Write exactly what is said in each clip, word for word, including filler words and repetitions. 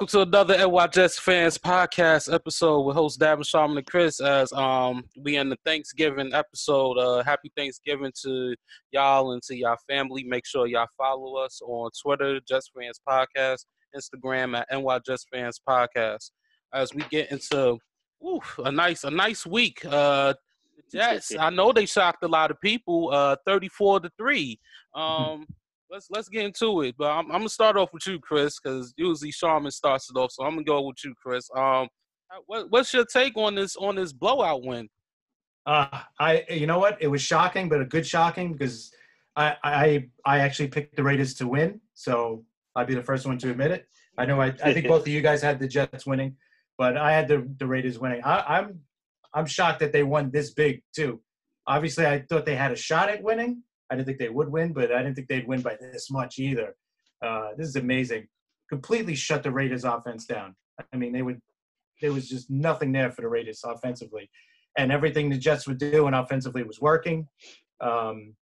welcome to another N Y Jets Fans Podcast episode with host Davin Shaw and Chris. As um we in the Thanksgiving episode, uh, happy Thanksgiving to y'all and to y'all family. Make sure y'all follow us on Twitter, Jets Fans Podcast, Instagram at N Y Jets Fans Podcast. As we get into ooh, a nice a nice week. Uh, Jets, I know they shocked a lot of people. Uh, thirty-four to three. Um. Mm-hmm. Let's let's get into it, but I'm, I'm gonna start off with you, Chris, because usually Sharman starts it off. So I'm gonna go with you, Chris. Um, what, what's your take on this on this blowout win? Uh, I you know what? It was shocking, but a good shocking because I I I actually picked the Raiders to win, so I'd be the first one to admit it. I know I, I think both of you guys had the Jets winning, but I had the, the Raiders winning. I, I'm I'm shocked that they won this big too. Obviously, I thought they had a shot at winning. I didn't think they would win, but I didn't think they'd win by this much either. Uh, this is amazing. Completely shut the Raiders' offense down. I mean, they would. There was just nothing there for the Raiders offensively, and everything the Jets would do and offensively was working. Um,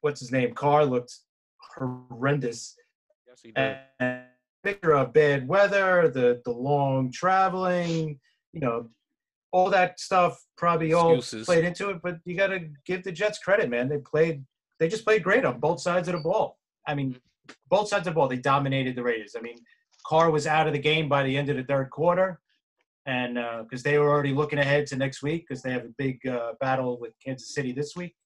what's his name? Carr looked horrendous. Yes, he did. And picture of bad weather, the the long traveling, you know. All that stuff probably Excuses. all played into it, but you got to give the Jets credit, man. They played, they just played great on both sides of the ball. I mean, both sides of the ball, they dominated the Raiders. I mean, Carr was out of the game by the end of the third quarter, and because uh, they were already looking ahead to next week because they have a big uh, battle with Kansas City this week.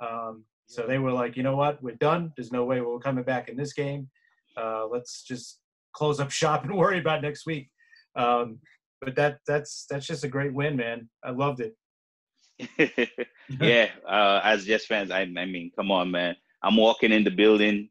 Um, so they were like, you know what, we're done. There's no way we're coming back in this game. Uh, let's just close up shop and worry about next week. Um, But that that's that's just a great win, man. I loved it. yeah, uh, as Jets fans, I, I mean, come on, man. I'm walking in the building,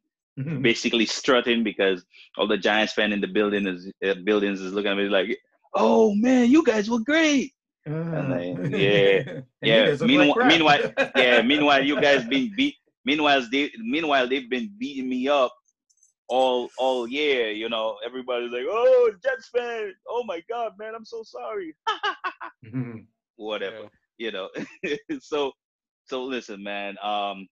basically strutting because all the Giants fans in the building is uh, buildings is looking at me like, "Oh man, you guys were great." Uh, like, yeah, yeah. Meanwhile, like meanwhile, yeah. Meanwhile, you guys been beat. Meanwhile, they meanwhile they've been beating me up. All all year, you know, everybody's like, "Oh, Jets fan! Oh my God, man, I'm so sorry." mm-hmm. Whatever, yeah. you know. so, so listen, man. Um,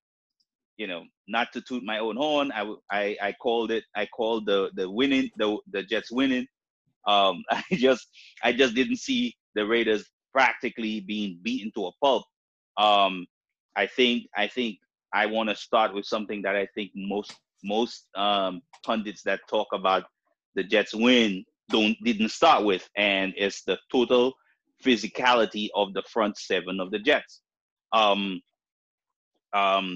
you know, not to toot my own horn. I I, I called it. I called the, the winning the the Jets winning. Um, I just I just didn't see the Raiders practically being beaten to a pulp. Um, I think I think I want to start with something that I think most. Most um, pundits that talk about the Jets win don't didn't start with, and it's the total physicality of the front seven of the Jets. Um, um,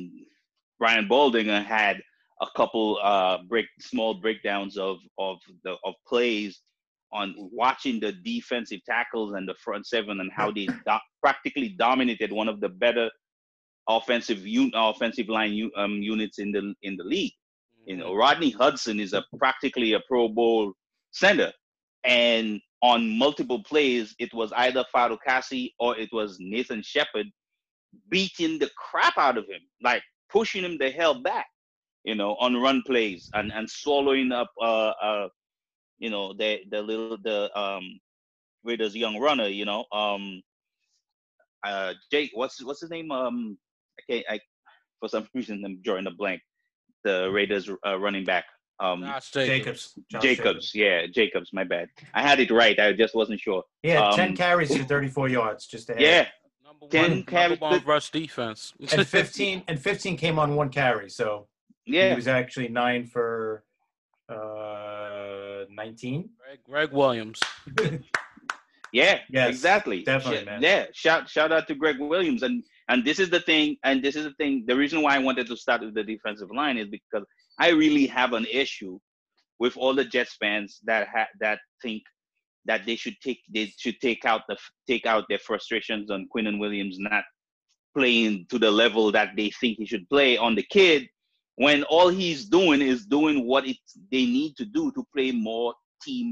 Brian Baldinger had a couple uh, break small breakdowns of of the of plays on watching the defensive tackles and the front seven and how they do- practically dominated one of the better offensive un- offensive line um, units in the in the league. You know, Rodney Hudson is a practically a Pro Bowl center. And on multiple plays, it was either Faro Cassie or it was Nathan Shepard beating the crap out of him, like pushing him the hell back, you know, on run plays and, and swallowing up, uh, uh, you know, the the little, the um, Raiders young runner, you know. Um, uh, Jake, what's what's his name? Um, okay, I, for some reason, I'm drawing a blank. The Raiders uh, running back. Um, Josh Jacobs. Josh Jacobs. Jacobs, yeah, Jacobs, my bad. I had it right. I just wasn't sure. He had um, ten carries for thirty-four yards, just to add. Yeah. Number ten one, carries. Number one rush defense. and fifteen and fifteen came on one carry, so yeah. He was actually nine for uh, nineteen. Greg, Greg Williams. yeah, yes, exactly. Definitely, Sh- man. Yeah, shout shout out to Greg Williams. And And this is the thing, and this is the thing, the reason why I wanted to start with the defensive line is because I really have an issue with all the Jets fans that ha- that think that they should take they should take out the take out their frustrations on Quinnen Williams not playing to the level that they think he should play on the kid, when all he's doing is doing what it they need to do to play more team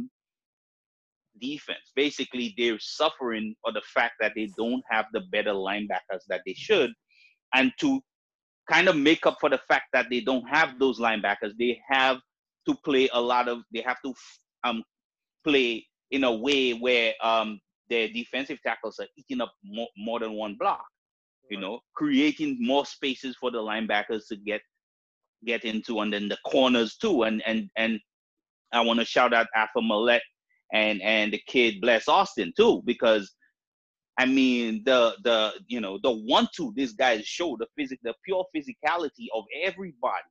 defense. Basically, they're suffering for the fact that they don't have the better linebackers that they should, and to kind of make up for the fact that they don't have those linebackers, they have to play a lot of they have to um play in a way where um their defensive tackles are eating up more, more than one block, you know, creating more spaces for the linebackers to get get into, and then the corners too, and and and I want to shout out Afa Millett and and the kid Bless Austin too, because I mean the the you know the one two these guys show, the physic the pure physicality of everybody.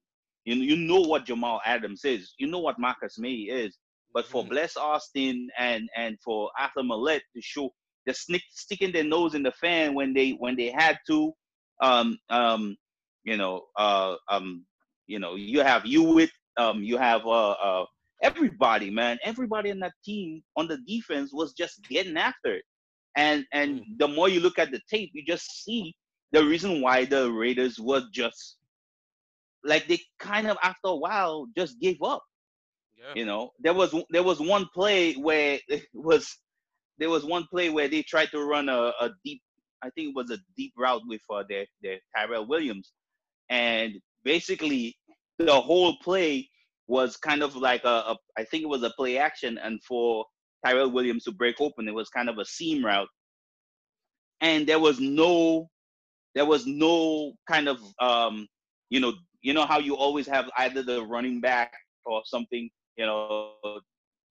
You you know what Jamal Adams is, you know what Marcus May is, but for mm-hmm. Bless Austin and and for Afa Millett to show the snick sticking their nose in the fan when they when they had to, um um you know uh um you know you have you with um you have uh uh everybody man everybody in that team on the defense was just getting after it. And and the more you look at the tape, you just see the reason why the Raiders were just like they kind of after a while just gave up. Yeah. You know, there was there was one play where it was there was one play where they tried to run a, a deep, I think it was a deep route with uh, their their Tyrell Williams, and basically the whole play was kind of like a, a I think it was a play action, and for Tyrell Williams to break open, it was kind of a seam route, and there was no, there was no kind of, um, you know, you know how you always have either the running back or something, you know,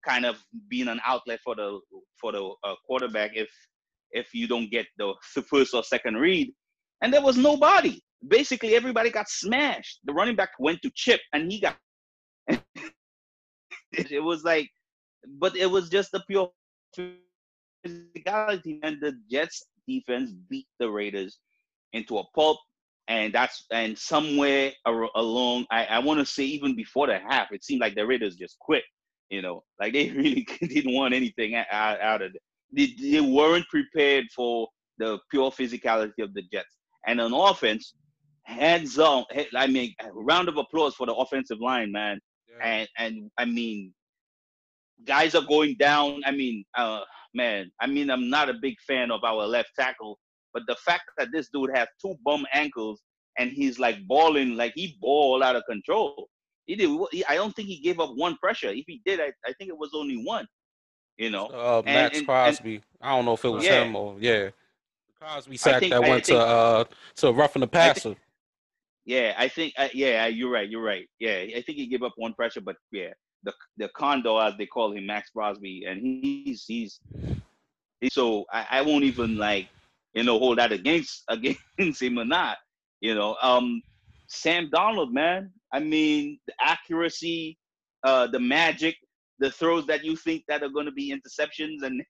kind of being an outlet for the for the uh, quarterback if if you don't get the first or second read, and there was nobody. Basically, everybody got smashed. The running back went to chip, and he got. It was like. But it was just the pure physicality, and the Jets defense beat the Raiders into a pulp, and that's and somewhere along, I, I want to say even before the half, it seemed like the Raiders just quit. You know, like they really didn't want anything out, out of it. They, they weren't prepared for the pure physicality of the Jets. And on offense, hands on. I mean, a round of applause for the offensive line, man. Yeah. And and I mean. Guys are going down. I mean, uh, man, I mean, I'm not a big fan of our left tackle, but the fact that this dude has two bum ankles and he's like balling, like he ball out of control. He did. I don't think he gave up one pressure. If he did, I, I think it was only one, you know. Uh, and, Max and, Crosby. And, I don't know if it was yeah. him or, yeah. Crosby sack think, that I went think, to uh, to roughing the passer. I think, yeah, I think, uh, yeah, you're right, you're right. Yeah, I think he gave up one pressure, but yeah. The the condo, as they call him, Max Crosby, and he's he's, he's so I, I won't even like you know hold that against against him or not, you know. Um, Sam Donald, man, I mean the accuracy, uh, the magic, the throws that you think that are going to be interceptions and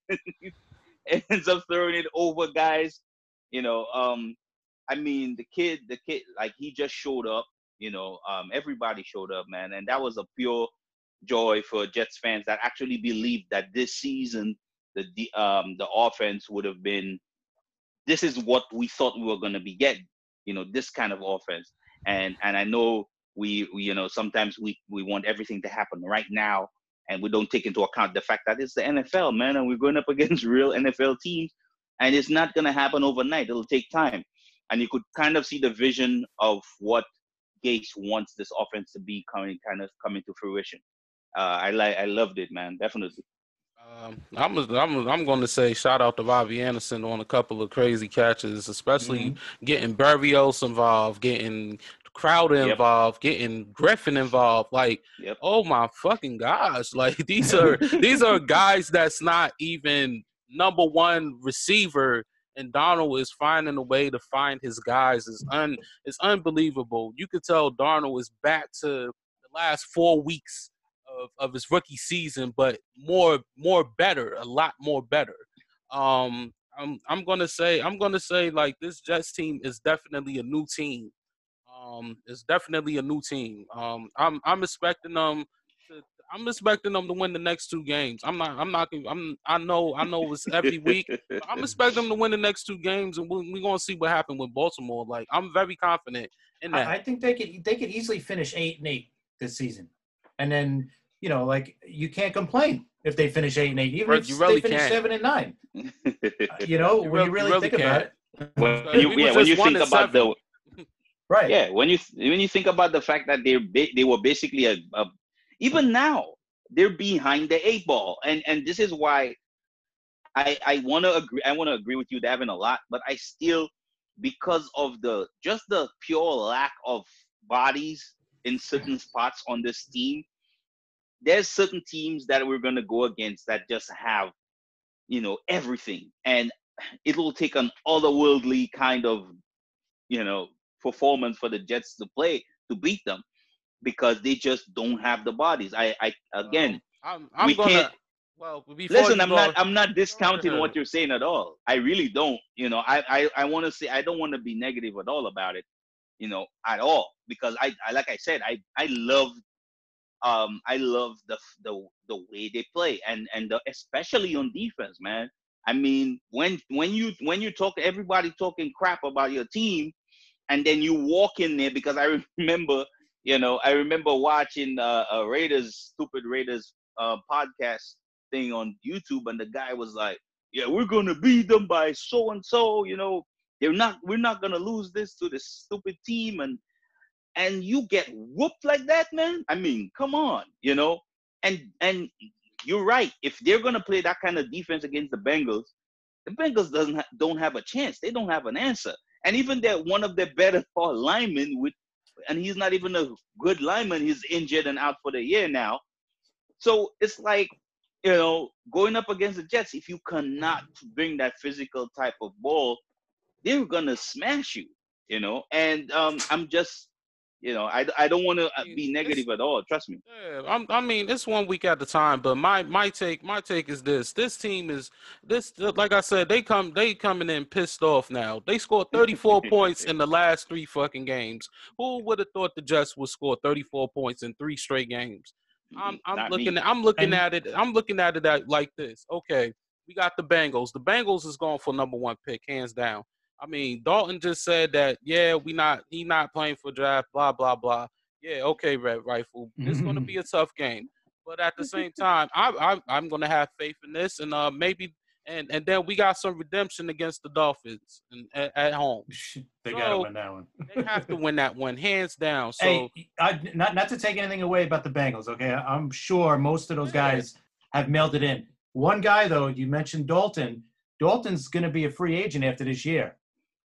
ends up throwing it over guys, you know. Um, I mean the kid, the kid, like he just showed up, you know. Um, everybody showed up, man, and that was a pure joy for Jets fans that actually believed that this season the um the offense would have been, this is what we thought we were going to be getting, you know, this kind of offense. And and I know we, we you know sometimes we we want everything to happen right now, and we don't take into account the fact that it's the N F L, man, and we're going up against real N F L teams, and it's not going to happen overnight. It'll take time. And you could kind of see the vision of what Gase wants this offense to be coming kind of coming to fruition. Uh, I like, I loved it, man. Definitely. Um, I'm, I'm, I'm going to say shout out to Robbie Anderson on a couple of crazy catches, especially mm-hmm. getting Berrios involved, getting Crowder involved, yep. getting Griffin involved. Like, yep. oh my fucking gosh! Like these are these are guys that's not even number one receiver. And Donald is finding a way to find his guys. It's un, it's unbelievable. You could tell Donald is back to the last four weeks. Of, of his rookie season, but more, more better, a lot more better. Um, I'm, I'm gonna say, I'm gonna say, like this Jets team is definitely a new team. Um, it's definitely a new team. Um, I'm, I'm expecting them. To, I'm expecting them to win the next two games. I'm not, I'm not, I'm, I know, I know it's every week. I'm expecting them to win the next two games, and we're, we're gonna see what happened with Baltimore. Like, I'm very confident in that. I, I think they could, they could easily finish eight and eight this season, and then. You know, like you can't complain if they finish eight and eight, even if really they finish can. seven and nine. You know, you when really, you really, really think can. about it. When you, yeah, when you think about seven. the right. Yeah, when you when you think about the fact that they they were basically a, a even now they're behind the eight ball, and and this is why I I want to agree I want to agree with you, Davin, a lot, but I still because of the just the pure lack of bodies in certain spots on this team. there's certain teams that we're going to go against that just have, you know, everything. And it will take an otherworldly kind of, you know, performance for the Jets to play to beat them, because they just don't have the bodies. I, I again, um, I'm, I'm we gonna, can't. Well, listen, I'm not, I'm not discounting what you're saying at all. I really don't. You know, I, I, I want to say I don't want to be negative at all about it, you know, at all, because I, I like I said, I, I love, um, I love the the the way they play, and and the, especially on defense, man. I mean, when when you when you talk, everybody talking crap about your team, and then you walk in there, because I remember, you know, I remember watching uh, a Raiders, stupid Raiders uh, podcast thing on YouTube, and the guy was like, "Yeah, we're gonna beat them by so and so. You know, they're not. We're not gonna lose this to this stupid team." And and you get whooped like that, man. I mean, come on, you know. And and. You're right. If they're going to play that kind of defense against the Bengals, the Bengals doesn't ha- don't have a chance. They don't have an answer. And even their one of their better linemen, with, and he's not even a good lineman, he's injured and out for the year now. So it's like, you know, going up against the Jets, if you cannot bring that physical type of ball, they're going to smash you, you know. And um, I'm just... You know, I, I don't want to be negative it's, at all. Trust me. Yeah, I'm, I mean, it's one week at a time. But my my take my take is this: this team is this. Like I said, they come they coming in pissed off now. They scored thirty-four points in the last three fucking games. Who would have thought the Jets would score thirty-four points in three straight games? I'm I'm Not looking at, I'm looking and, at it I'm looking at it at, like this. Okay, we got the Bengals. The Bengals is going for number one pick, hands down. I mean, Dalton just said that, yeah, we not he not playing for draft, blah, blah, blah. Yeah, okay, Red Rifle. It's mm-hmm. going to be a tough game. But at the same time, I, I, I'm going to have faith in this. And uh, maybe and, – and then we got some redemption against the Dolphins and, at, at home. They so, got to win that one. They have to win that one, hands down. So hey, I, not, not to take anything away about the Bengals, okay? I'm sure most of those yeah. guys have mailed it in. One guy, though, you mentioned Dalton. Dalton's going to be a free agent after this year.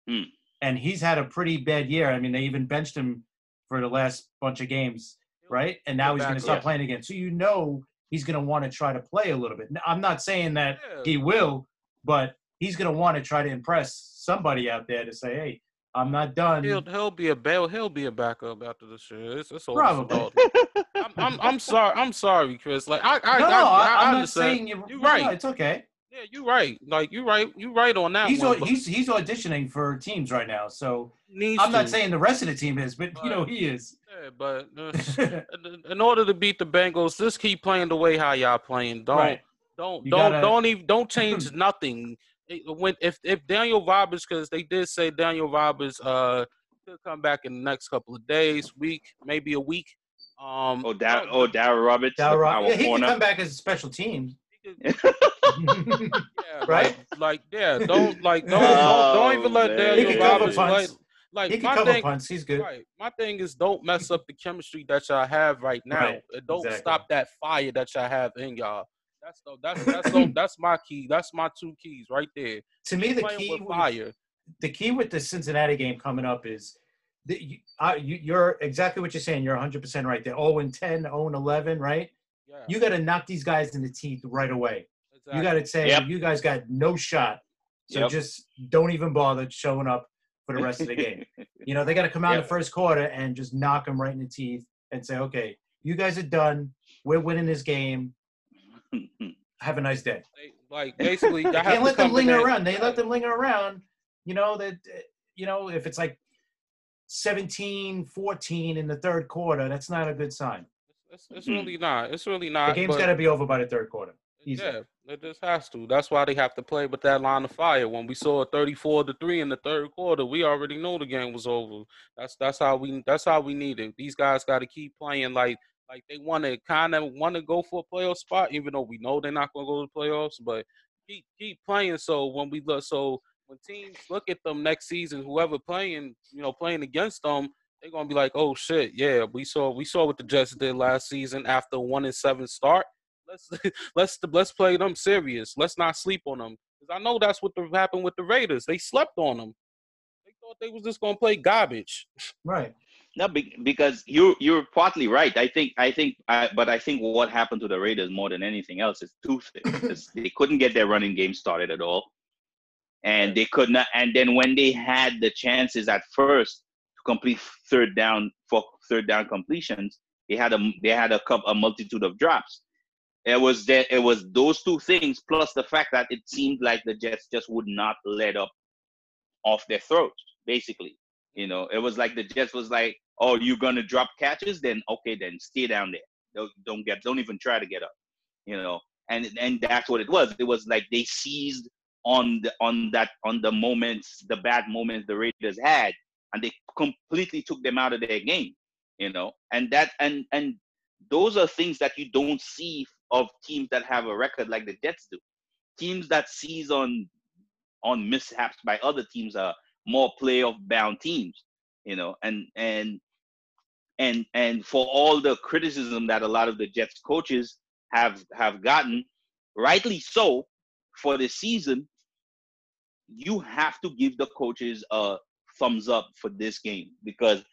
Mm. And he's had a pretty bad year. I mean, they even benched him for the last bunch of games, right? And now exactly. he's going to start playing again. So you know he's going to want to try to play a little bit. Now, I'm not saying that yeah. he will, but he's going to want to try to impress somebody out there to say, hey, I'm not done. He'll, he'll be a bail. He'll be a backup after this year. It's, it's probably. I'm, I'm, I'm sorry. I'm sorry, Chris. Like I, I, no, I, no, I, I I'm understand. Not saying you're, you're right. No, it's okay. Yeah, you're right. Like you're right. You're right on that. He's one, au- he's he's auditioning for teams right now, so I'm not to. saying the rest of the team is, but, but you know he is. Yeah, but uh, in order to beat the Bengals, just keep playing the way how y'all playing. Don't right. don't you don't gotta... don't even don't change nothing. When if if Daniel Roberts, because they did say Daniel Roberts uh could come back in the next couple of days, week, maybe a week. Um, oh, Dar- oh, Darrell Roberts. Darrell Roberts. Yeah, he corner. can come back as a special team. yeah, right. Like, like, yeah. Don't like. Don't oh, don't even let Daniel Roberts. Like, like he can my thing. Punts. He's good. Right, my thing is, don't mess up the chemistry that y'all have right now. Right. Don't exactly. stop that fire that y'all have in y'all. That's the, that's that's the, that's my key. That's my two keys right there. To Keep me, the key with fire. With, the key with the Cincinnati game coming up is, that you, uh, you, you're exactly what you're saying. You're one hundred percent right. They're oh and ten, oh and eleven, right? Yeah. You got to knock these guys in the teeth right away. Exactly. You got to say, yep. you guys got no shot. So yep. just don't even bother showing up for the rest of the game. You know, they got to come out yep. in the first quarter and just knock them right in the teeth and say, okay, you guys are done. We're winning this game. Have a nice day. They, like, basically, they can't let them linger around. They let them linger around. You know, that, you know, if it's like seventeen fourteen in the third quarter, that's not a good sign. It's, it's really not. It's really not. The game's got to be over by the third quarter. Easy. Yeah, it just has to. That's why they have to play with that line of fire. When we saw a thirty-four to three in the third quarter, we already knew the game was over. That's that's how we that's how we need it. These guys got to keep playing like like they want to kind of want to go for a playoff spot, even though we know they're not going to go to the playoffs. But keep keep playing. So when we look, so when teams look at them next season, whoever playing, you know, playing against them. They're gonna be like, oh shit, yeah, we saw we saw what the Jets did last season after a one and seven start. Let's let's let's play them serious. Let's not sleep on them, because I know that's what the, happened with the Raiders. They slept on them. They thought they was just gonna play garbage. Right. No, because you you're partly right. I think I think, I, but I think what happened to the Raiders more than anything else is two things. They couldn't get their running game started at all, and they could not. And then when they had the chances at first to complete third down for third down completions, they had a they had a couple, a multitude of drops. It was that it was those two things plus the fact that it seemed like the Jets just would not let up off their throats, basically. You know, it was like the Jets was like, "Oh, you're gonna drop catches? Then okay, then stay down there. Don't, don't get, don't even try to get up." You know, and and that's what it was. It was like they seized on the on that on the moments, the bad moments the Raiders had, and they completely took them out of their game. You know, and that and and those are things that you don't see of teams that have a record like the Jets do. Teams that seize on on mishaps by other teams are more playoff-bound teams, you know. And and and and for all the criticism that a lot of the Jets coaches have have gotten, rightly so, for the season, you have to give the coaches a thumbs up for this game, because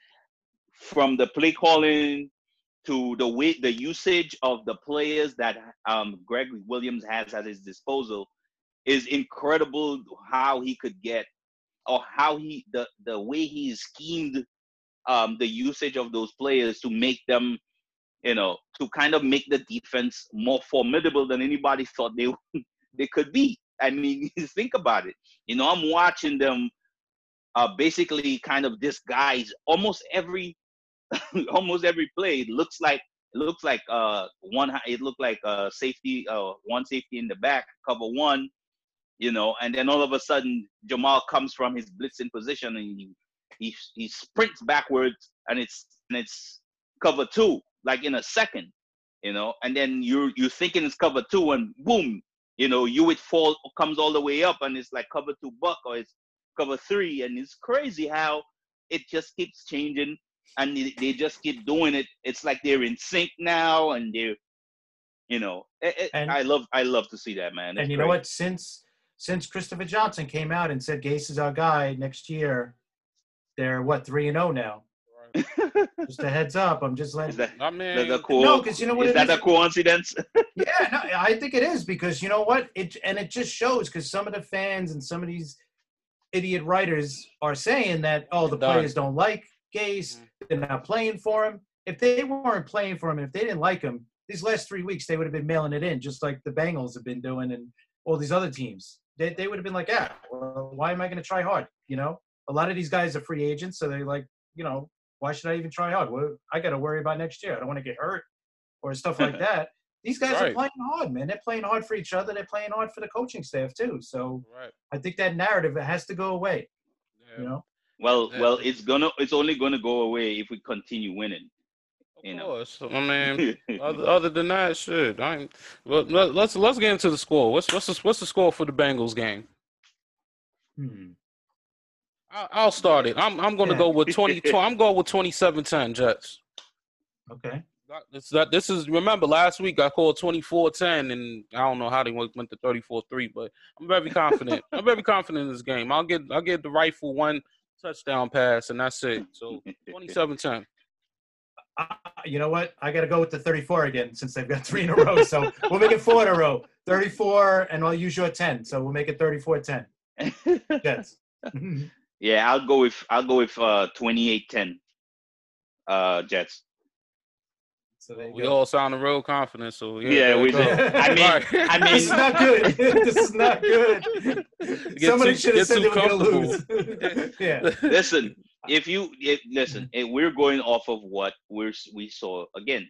from the play calling to the way the usage of the players that um, Greg Williams has at his disposal is incredible. How he could get, or how he the the way he schemed um, the usage of those players to make them, you know, to kind of make the defense more formidable than anybody thought they they could be. I mean, think about it. You know, I'm watching them uh, basically kind of disguise almost every. Almost every play, it looks like it looks like uh one. It looked like uh safety, uh one safety in the back, cover one, you know, and then all of a sudden Jamal comes from his blitzing position and he he, he sprints backwards and it's and it's cover two, like in a second, you know, and then you're you're thinking it's cover two and boom, you know, you would fall comes all the way up and it's like cover two buck or it's cover three, and it's crazy how it just keeps changing. And they just keep doing it. It's like they're in sync now, and they're, you know, it, it, and, I love, I love to see that, man. It's and you great. know what? Since since Christopher Johnson came out and said Gase is our guy next year, they're what three and zero now. Right. Just a heads up. I'm just letting. That, I mean, the cool, no, because you know what? Is it that is? a coincidence? Yeah, no, I think it is, because you know what? It and it just shows, because some of the fans and some of these idiot writers are saying that oh the Darn. players don't like Gase, they're not playing for him. If they weren't playing for him, if they didn't like him, these last three weeks they would have been mailing it in, just like the Bengals have been doing and all these other teams. They they would have been like, yeah, well, why am I going to try hard? You know, a lot of these guys are free agents, so they're like, you know, why should I even try hard? Well, I got to worry about next year. I don't want to get hurt or stuff like that. These guys right. are playing hard, man. They're playing hard for each other. They're playing hard for the coaching staff too. So right. I think that narrative has to go away. Yeah. You know. Well, well, it's gonna, it's only gonna go away if we continue winning. You know? Of course, I mean, other, other than that, shit. I ain't, well, let, let's let's get into the score. What's what's the, what's the score for the Bengals game? Hmm. I, I'll start it. I'm I'm gonna yeah. go with twenty. I'm going with twenty-seven ten Jets. Okay. It's that. This is remember last week I called twenty-four ten, and I don't know how they went to thirty-four three, but I'm very confident. I'm very confident in this game. I'll get I'll get the rightful one. Touchdown pass, and that's it. So twenty-seven ten. Uh, you know what? I got to go with the thirty-four again, since they've got three in a row. So we'll make it four in a row. thirty-four, and I'll use your ten. So we'll make it thirty-four ten. Yes. Yeah, I'll go with I'll go with uh, twenty-eight ten. Uh, Jets. So we go. all sound real confident, so yeah, yeah we did. I mean, right. I mean, this is not good. This is not good. Somebody should have said they were gonna lose. Yeah. Listen, if you if, listen, if we're going off of what we're we saw again.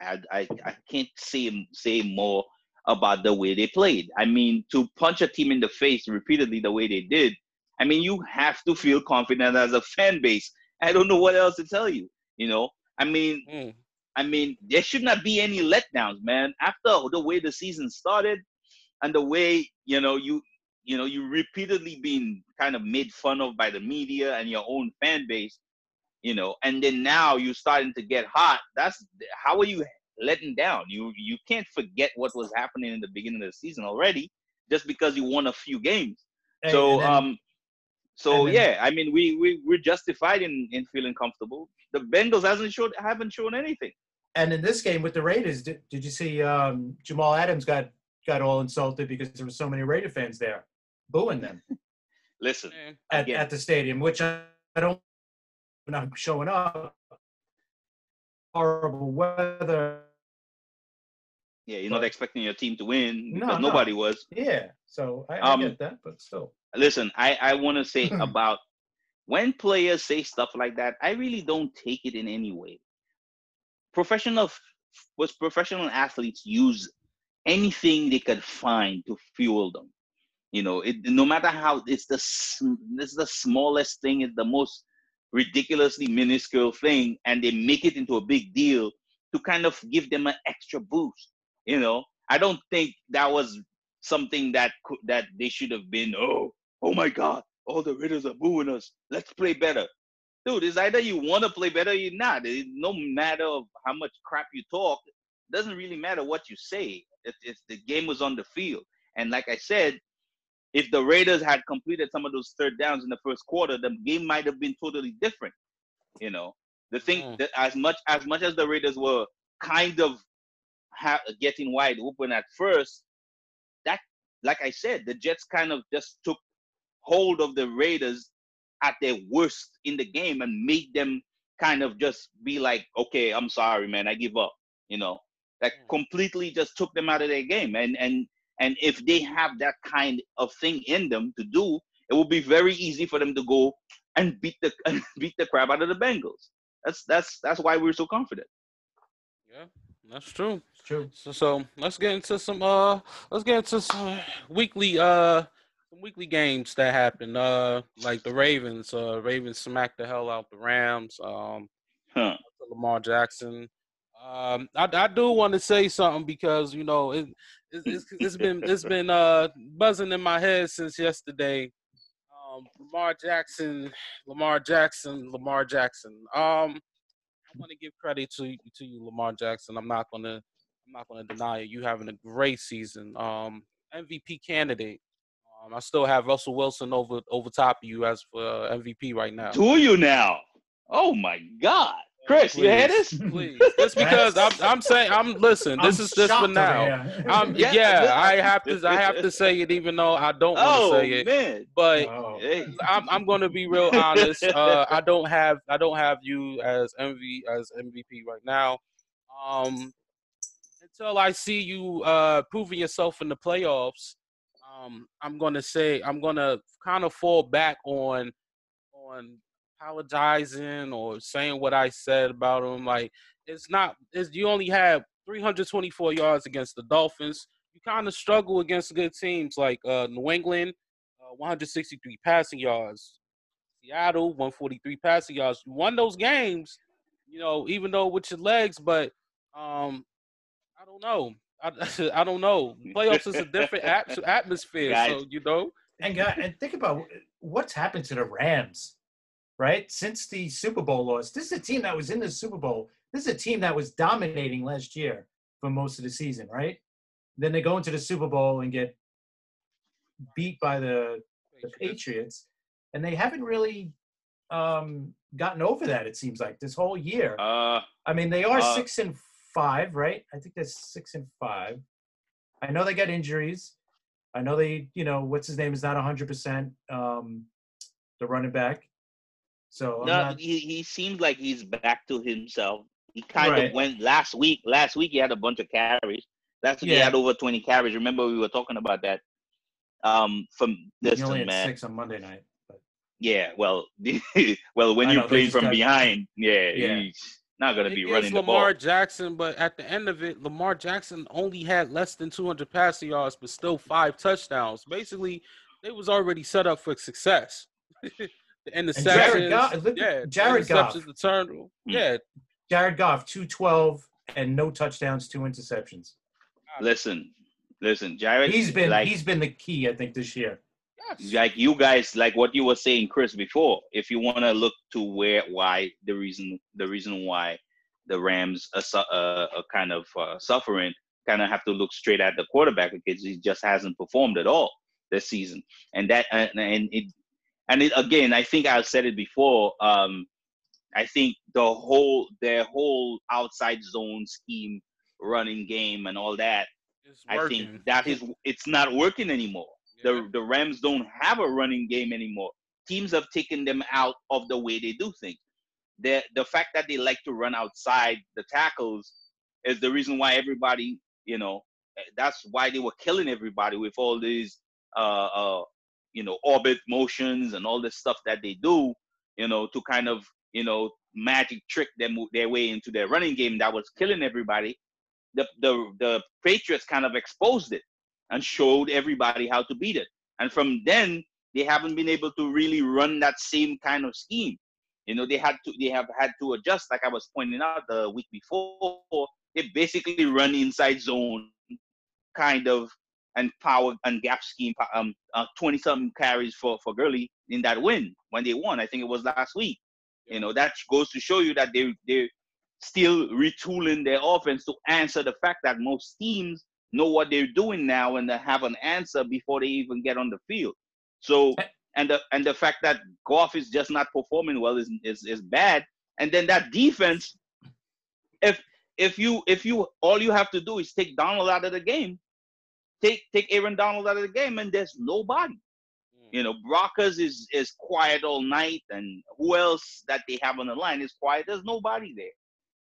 I I I can't say say more about the way they played. I mean, to punch a team in the face repeatedly the way they did. I mean, you have to feel confident as a fan base. I don't know what else to tell you. You know, I mean. Mm. I mean, there should not be any letdowns, man. After the way the season started, and the way you know you you know you repeatedly being kind of made fun of by the media and your own fan base, you know, and then now you're starting to get hot. That's how are you letting down? You you can't forget what was happening in the beginning of the season already, just because you won a few games. Hey, so then, um, So then, yeah, I mean, we we we're justified in, in feeling comfortable. The Bengals hasn't showed haven't shown anything. And in this game with the Raiders, did, did you see um, Jamal Adams got got all insulted because there were so many Raider fans there booing them? Listen, at, at the stadium, which I, I don't, when I'm showing up, horrible weather. Yeah, you're not expecting your team to win because no, no. nobody was. Yeah, so I, I um, get that, but still. Listen, I, I want to say about when players say stuff like that, I really don't take it in any way. Professional, was professional athletes use anything they could find to fuel them. You know, it, no matter how, it's the it's the smallest thing, it's the most ridiculously minuscule thing, and they make it into a big deal to kind of give them an extra boost. You know, I don't think that was something that could, that they should have been, oh, oh my God, all the Raiders are booing us. Let's play better. Dude, it's either you want to play better or you're not. It, no matter of how much crap you talk, it doesn't really matter what you say. It, it's, the game was on the field. And like I said, if the Raiders had completed some of those third downs in the first quarter, the game might have been totally different. You know, the thing mm. that as much as much as the Raiders were kind of ha- getting wide open at first, that, like I said, the Jets kind of just took hold of the Raiders at their worst in the game and made them kind of just be like, okay, I'm sorry, man, I give up. You know, like mm. completely just took them out of their game. And and and if they have that kind of thing in them to do, it will be very easy for them to go and beat the and beat the crap out of the Bengals. That's that's that's why we're so confident. Yeah, that's true. It's true. So so let's get into some uh let's get into some weekly uh. weekly games that happened, uh, like the Ravens. Uh, Ravens smacked the hell out the Rams. Um, huh. Lamar Jackson. Um, I, I do want to say something because you know it, it, it's it's been it's been uh buzzing in my head since yesterday. Um, Lamar Jackson, Lamar Jackson, Lamar Jackson. Um, I want to give credit to to you, Lamar Jackson. I'm not gonna I'm not gonna deny it. You having a great season. Um, M V P candidate. Um, I still have Russell Wilson over over top of you as for uh, M V P right now. Do you now? Oh my God, Chris, please, you hear this? Please, just because I'm I'm saying I'm listen. This I'm is just for now. Um, yeah, yeah, I have to I have to say it, even though I don't want to oh, say it. Man. But oh. I'm I'm going to be real honest. Uh, I don't have I don't have you as M V as M V P right now. Um, until I see you uh, proving yourself in the playoffs. Um, I'm gonna say I'm gonna kind of fall back on on apologizing or saying what I said about him. Like it's not it's you only have three hundred twenty-four yards against the Dolphins. You kind of struggle against good teams like uh, New England, uh, one hundred sixty-three passing yards. Seattle, one hundred forty-three passing yards. You won those games, you know, even though with your legs. But um, I don't know. I, I don't know. Playoffs is a different at- atmosphere, guys. So you know. And guys, and think about what's happened to the Rams, right? Since the Super Bowl loss, this is a team that was in the Super Bowl. This is a team that was dominating last year for most of the season, right? Then they go into the Super Bowl and get beat by the, the Patriots, and they haven't really um, gotten over that. It seems like this whole year. Uh, I mean, they are uh, six and. Five, right? I think that's six and five. I know they got injuries. I know they, you know, what's his name is not one hundred percent, um, the running back. So I'm no, not... he he seemed like he's back to himself. He kind right. of went last week. Last week he had a bunch of carries. Last week yeah. he had over twenty carries. Remember we were talking about that. Um, from this he only had man. six on Monday night. But... Yeah, well, well when I you know, play from got... behind, yeah, yeah. Not going to be running the ball. Lamar Jackson, but at the end of it, Lamar Jackson only had less than two hundred passing yards, but still five touchdowns. Basically, they was already set up for success. the interceptions, Jared yeah, Jared Goff, the turn, yeah, Jared Goff, two twelve and no touchdowns, two interceptions. Listen, listen, Jared. He's been like, he's been the key, I think, this year. Like you guys, like what you were saying, Chris, before, if you want to look to where, why, the reason, the reason why the Rams are, su- uh, are kind of uh, suffering, kind of have to look straight at the quarterback because he just hasn't performed at all this season. And that, uh, and it, And it, again, I think I've said it before. Um, I think the whole their whole outside zone scheme, running game, and all that. I think that is it's not working anymore. Yeah. The the Rams don't have a running game anymore. Teams have taken them out of the way they do things. The the fact that they like to run outside the tackles is the reason why everybody, you know, that's why they were killing everybody with all these, uh, uh, you know, orbit motions and all this stuff that they do, you know, to kind of, you know, magic trick them their way into their running game that was killing everybody. The, the the Patriots kind of exposed it and showed everybody how to beat it. And from then, they haven't been able to really run that same kind of scheme. You know, they had to they have had to adjust, like I was pointing out the week before. They basically run inside zone kind of and power and gap scheme, um, uh, twenty-something carries for, for Gurley in that win when they won. I think it was last week. You know, that goes to show you that they they still retooling their offense to answer the fact that most teams know what they're doing now and they have an answer before they even get on the field. So, and the and the fact that Goff is just not performing well is is, is bad. And then that defense, if if you if you all you have to do is take Donald out of the game, take take Aaron Donald out of the game, and there's nobody. Mm. You know, Brockers is is quiet all night, and who else that they have on the line is quiet. There's nobody there.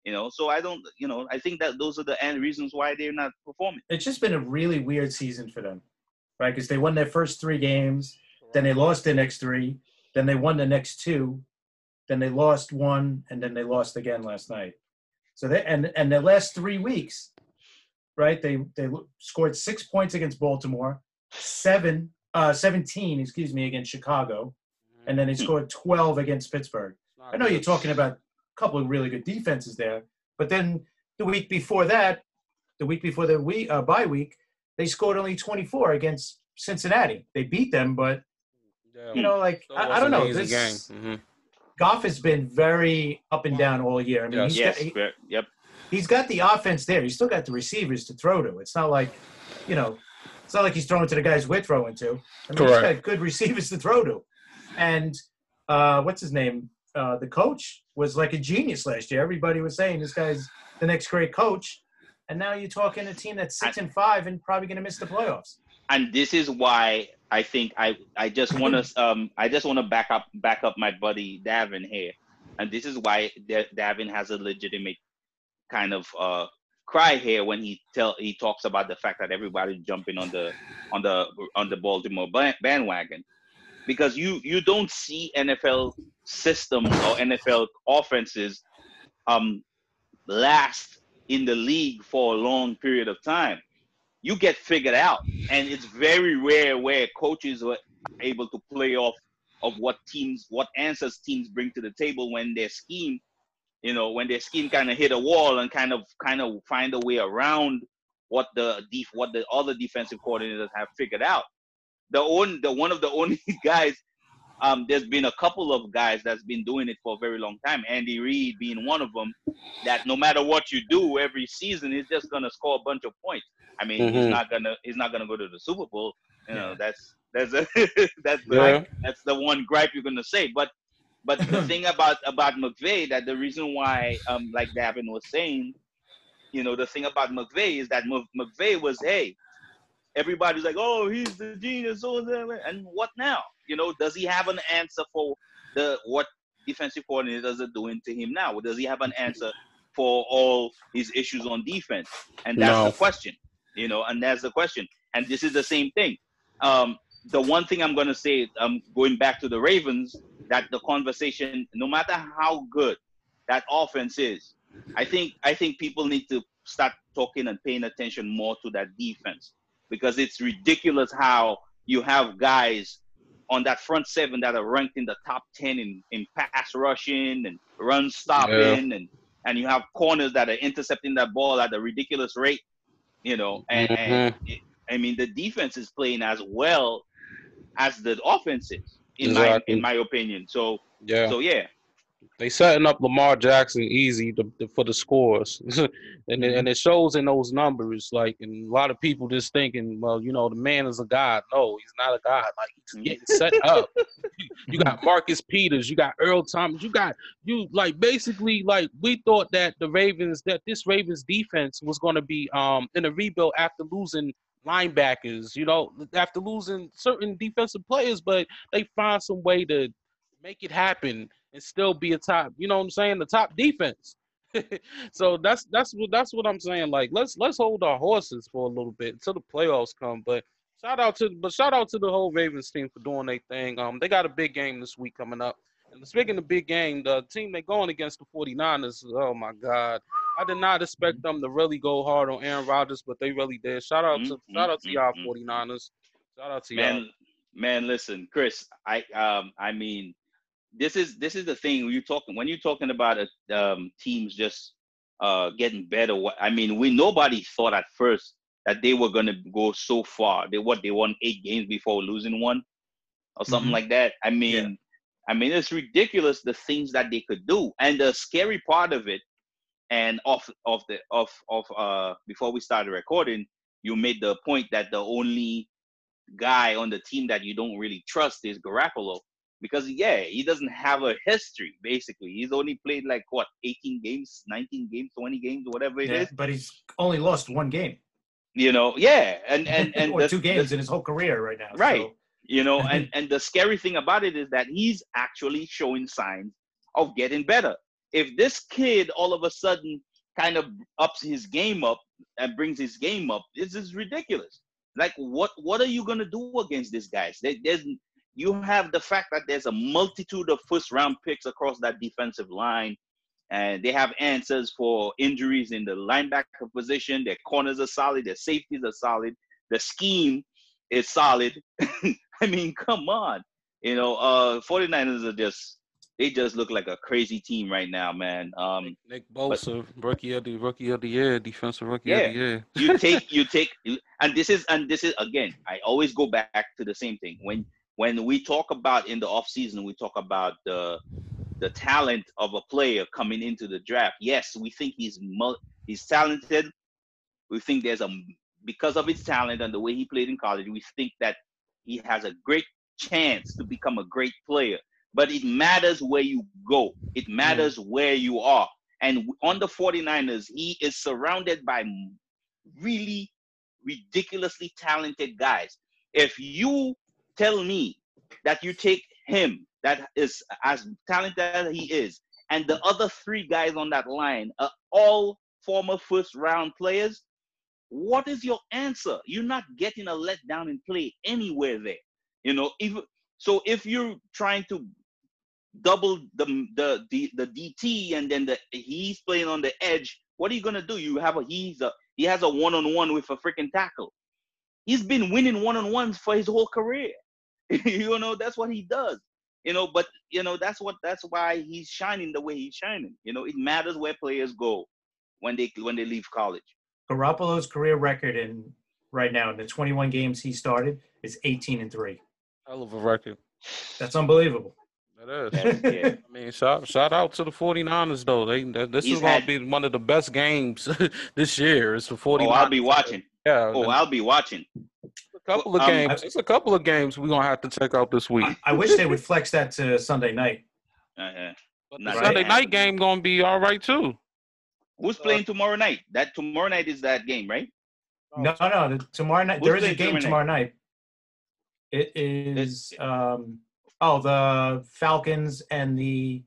You know, so I don't, you know, I think that those are the end reasons why they're not performing. It's just been a really weird season for them, right? Because they won their first three games, then they lost their next three, then they won the next two, then they lost one, and then they lost again last night. So they and and their last three weeks, right? They they scored six points against Baltimore, seven, uh, seventeen, excuse me, against Chicago, and then they scored twelve against Pittsburgh. I know you're talking about couple of really good defenses there. But then the week before that, the week before their week, uh, bye week, they scored only twenty-four against Cincinnati. They beat them, but, yeah, you know, like, I, I don't know. This game. Mm-hmm. Goff has been very up and down all year. I mean, yes, he's, yes, got, he, yep. he's got the offense there. He's still got the receivers to throw to. It's not like, you know, it's not like he's throwing to the guys we're throwing to. I mean, Correct. He's got good receivers to throw to. And uh, what's his name? Uh, the coach was like a genius last year. Everybody was saying this guy's the next great coach. And now you're talking a team that's six and five and probably going to miss the playoffs. And this is why I think I, I just want to um I just want to back up back up my buddy Davin here. And this is why De- Davin has a legitimate kind of uh cry here when he tell he talks about the fact that everybody's jumping on the on the on the Baltimore bandwagon. Because you, you don't see N F L systems or N F L offenses um, last in the league for a long period of time. You get figured out, and it's very rare where coaches are able to play off of what teams, what answers teams bring to the table when their scheme, you know, when their scheme kind of hit a wall and kind of kind of find a way around what the def, what the other defensive coordinators have figured out. The only, the one of the only guys, um, there's been a couple of guys that's been doing it for a very long time. Andy Reid being one of them, that no matter what you do every season, he's just gonna score a bunch of points. I mean, mm-hmm. he's not gonna he's not gonna go to the Super Bowl. You know, yeah. that's that's a, that's yeah. like, that's the one gripe you're gonna say. But but the thing about about McVay, that the reason why, um, like Davin was saying, you know, the thing about McVay is that McVay was hey. Everybody's like, oh, he's the genius, and what now? You know, does he have an answer for the what defensive coordinators are doing to him now? Or does he have an answer for all his issues on defense? And that's no. the question, you know, and that's the question. And this is the same thing. Um, the one thing I'm going to say, I'm um, going back to the Ravens, that the conversation, no matter how good that offense is, I think I think people need to start talking and paying attention more to that defense. Because it's ridiculous how you have guys on that front seven that are ranked in the top ten in, in pass rushing and run stopping, yeah. and, and you have corners that are intercepting that ball at a ridiculous rate, you know. And, mm-hmm. and it, I mean, the defense is playing as well as the offense is, in exactly. my in my opinion. So yeah, so yeah. they setting up Lamar Jackson easy to, to, for the scores, and mm-hmm. it, and it shows in those numbers. Like, and a lot of people just thinking, well, you know, the man is a god. No, he's not a god. Like, he's getting set up. You got Marcus Peters, you got Earl Thomas, you got you like basically like we thought that the Ravens that this Ravens defense was going to be um in a rebuild after losing linebackers, you know, after losing certain defensive players, but they find some way to make it happen and still be a top, you know what I'm saying, the top defense. So that's that's what that's what I'm saying. Like, let's let's hold our horses for a little bit until the playoffs come. But shout out to but shout out to the whole Ravens team for doing their thing. Um, they got a big game this week coming up. And speaking of big game, the team they're going against, the forty-niners, oh my God. I did not expect them to really go hard on Aaron Rodgers, but they really did. Shout out to mm-hmm. shout out to y'all mm-hmm. forty-niners. Shout out to man, y'all. Man, listen, Chris, I um I mean this is this is the thing you're talking when you're talking about a, um teams just uh getting better. I mean, we nobody thought at first that they were gonna go so far. They what they won eight games before losing one or something mm-hmm. like that. I mean yeah. I mean, it's ridiculous the things that they could do. And the scary part of it, and off of the off of uh before we started recording, you made the point that the only guy on the team that you don't really trust is Garoppolo. Because yeah, he doesn't have a history, basically. He's only played like what, eighteen games, nineteen games, twenty games, whatever it yeah, is. But he's only lost one game. You know, yeah. And and, and or the, two games the, in his whole career right now. Right. So. You know, and, and the scary thing about it is that he's actually showing signs of getting better. If this kid all of a sudden kind of ups his game up and brings his game up, this is ridiculous. Like, what, what are you going to do against these guys? There, there's, you have the fact that there's a multitude of first-round picks across that defensive line, and they have answers for injuries in the linebacker position. Their corners are solid. Their safeties are solid. The scheme is solid. I mean, come on. You know, uh, forty-niners are just – they just look like a crazy team right now, man. Um, Nick Bosa, but, rookie, of the, rookie of the year, defensive rookie yeah, of the year. you take – you take – and this is – and this is again, I always go back to the same thing. When when we talk about in the offseason, we talk about the the talent of a player coming into the draft. Yes, we think he's he's talented. We think there's a – because of his talent and the way he played in college, we think that he has a great chance to become a great player, but it matters where you go. It matters mm. where you are. And on the forty-niners, he is surrounded by really ridiculously talented guys. If you tell me that you take him, that is as talented as he is, and the other three guys on that line are all former first-round players, what is your answer? You're not getting a letdown in play anywhere there. You know, if so if you're trying to double the the the, the D T and then the he's playing on the edge, what are you gonna do? You have a he's a he has a one on one with a freaking tackle. He's been winning one on ones for his whole career. You know, that's what he does. You know, but you know, that's what that's why he's shining the way he's shining. You know, it matters where players go when they when they leave college. Garoppolo's career record in right now in the twenty-one games he started is eighteen and three. Hell of a record. That's unbelievable. That is. Yeah. I mean, shout, shout out to the forty-niners, though. They, they this He's is going to be one of the best games this year. It's the forty-niners. Oh, I'll be watching. Yeah. Oh, I'll be watching. A couple of um, games. It's a couple of games we're going to have to check out this week. I, I wish they would flex that to Sunday night. Uh-huh. But the Sunday right. night game going to be all right, too. Who's playing uh, tomorrow night? That tomorrow night is that game, right? No, no. The, tomorrow night Who's there is a game tomorrow night? night. It is um oh the Falcons and the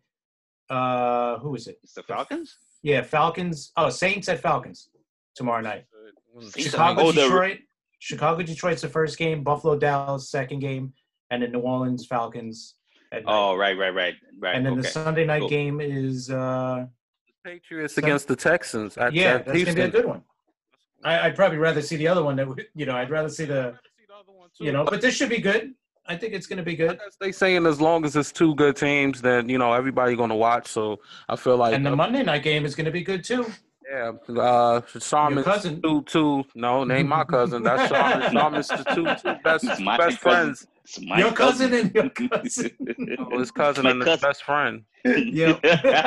uh who is it? It's the Falcons? The, yeah, Falcons. Oh, Saints at Falcons tomorrow night. Saints Chicago oh, Detroit. The... Chicago Detroit's the first game. Buffalo Dallas second game, and then New Orleans Falcons at night. Oh right, right, right, right. And then okay. the Sunday night cool. game is. uh Patriots so, against the Texans. At, yeah, at that's Houston. Gonna be a good one. I, I'd probably rather see the other one. That you know, I'd rather see the, see the other one too, you know, but, but this should be good. I think it's gonna be good. They saying as long as it's two good teams, then you know everybody's gonna watch. So I feel like and the uh, Monday night game is gonna be good too. Yeah, uh, Sharman's cousin. two two. No, name my cousin. That's Sharman. Sharman's the two two best best cousin. friends. It's my your cousin, cousin and your cousin. Oh, his cousin my and cousin. His best friend. Yep. Cousin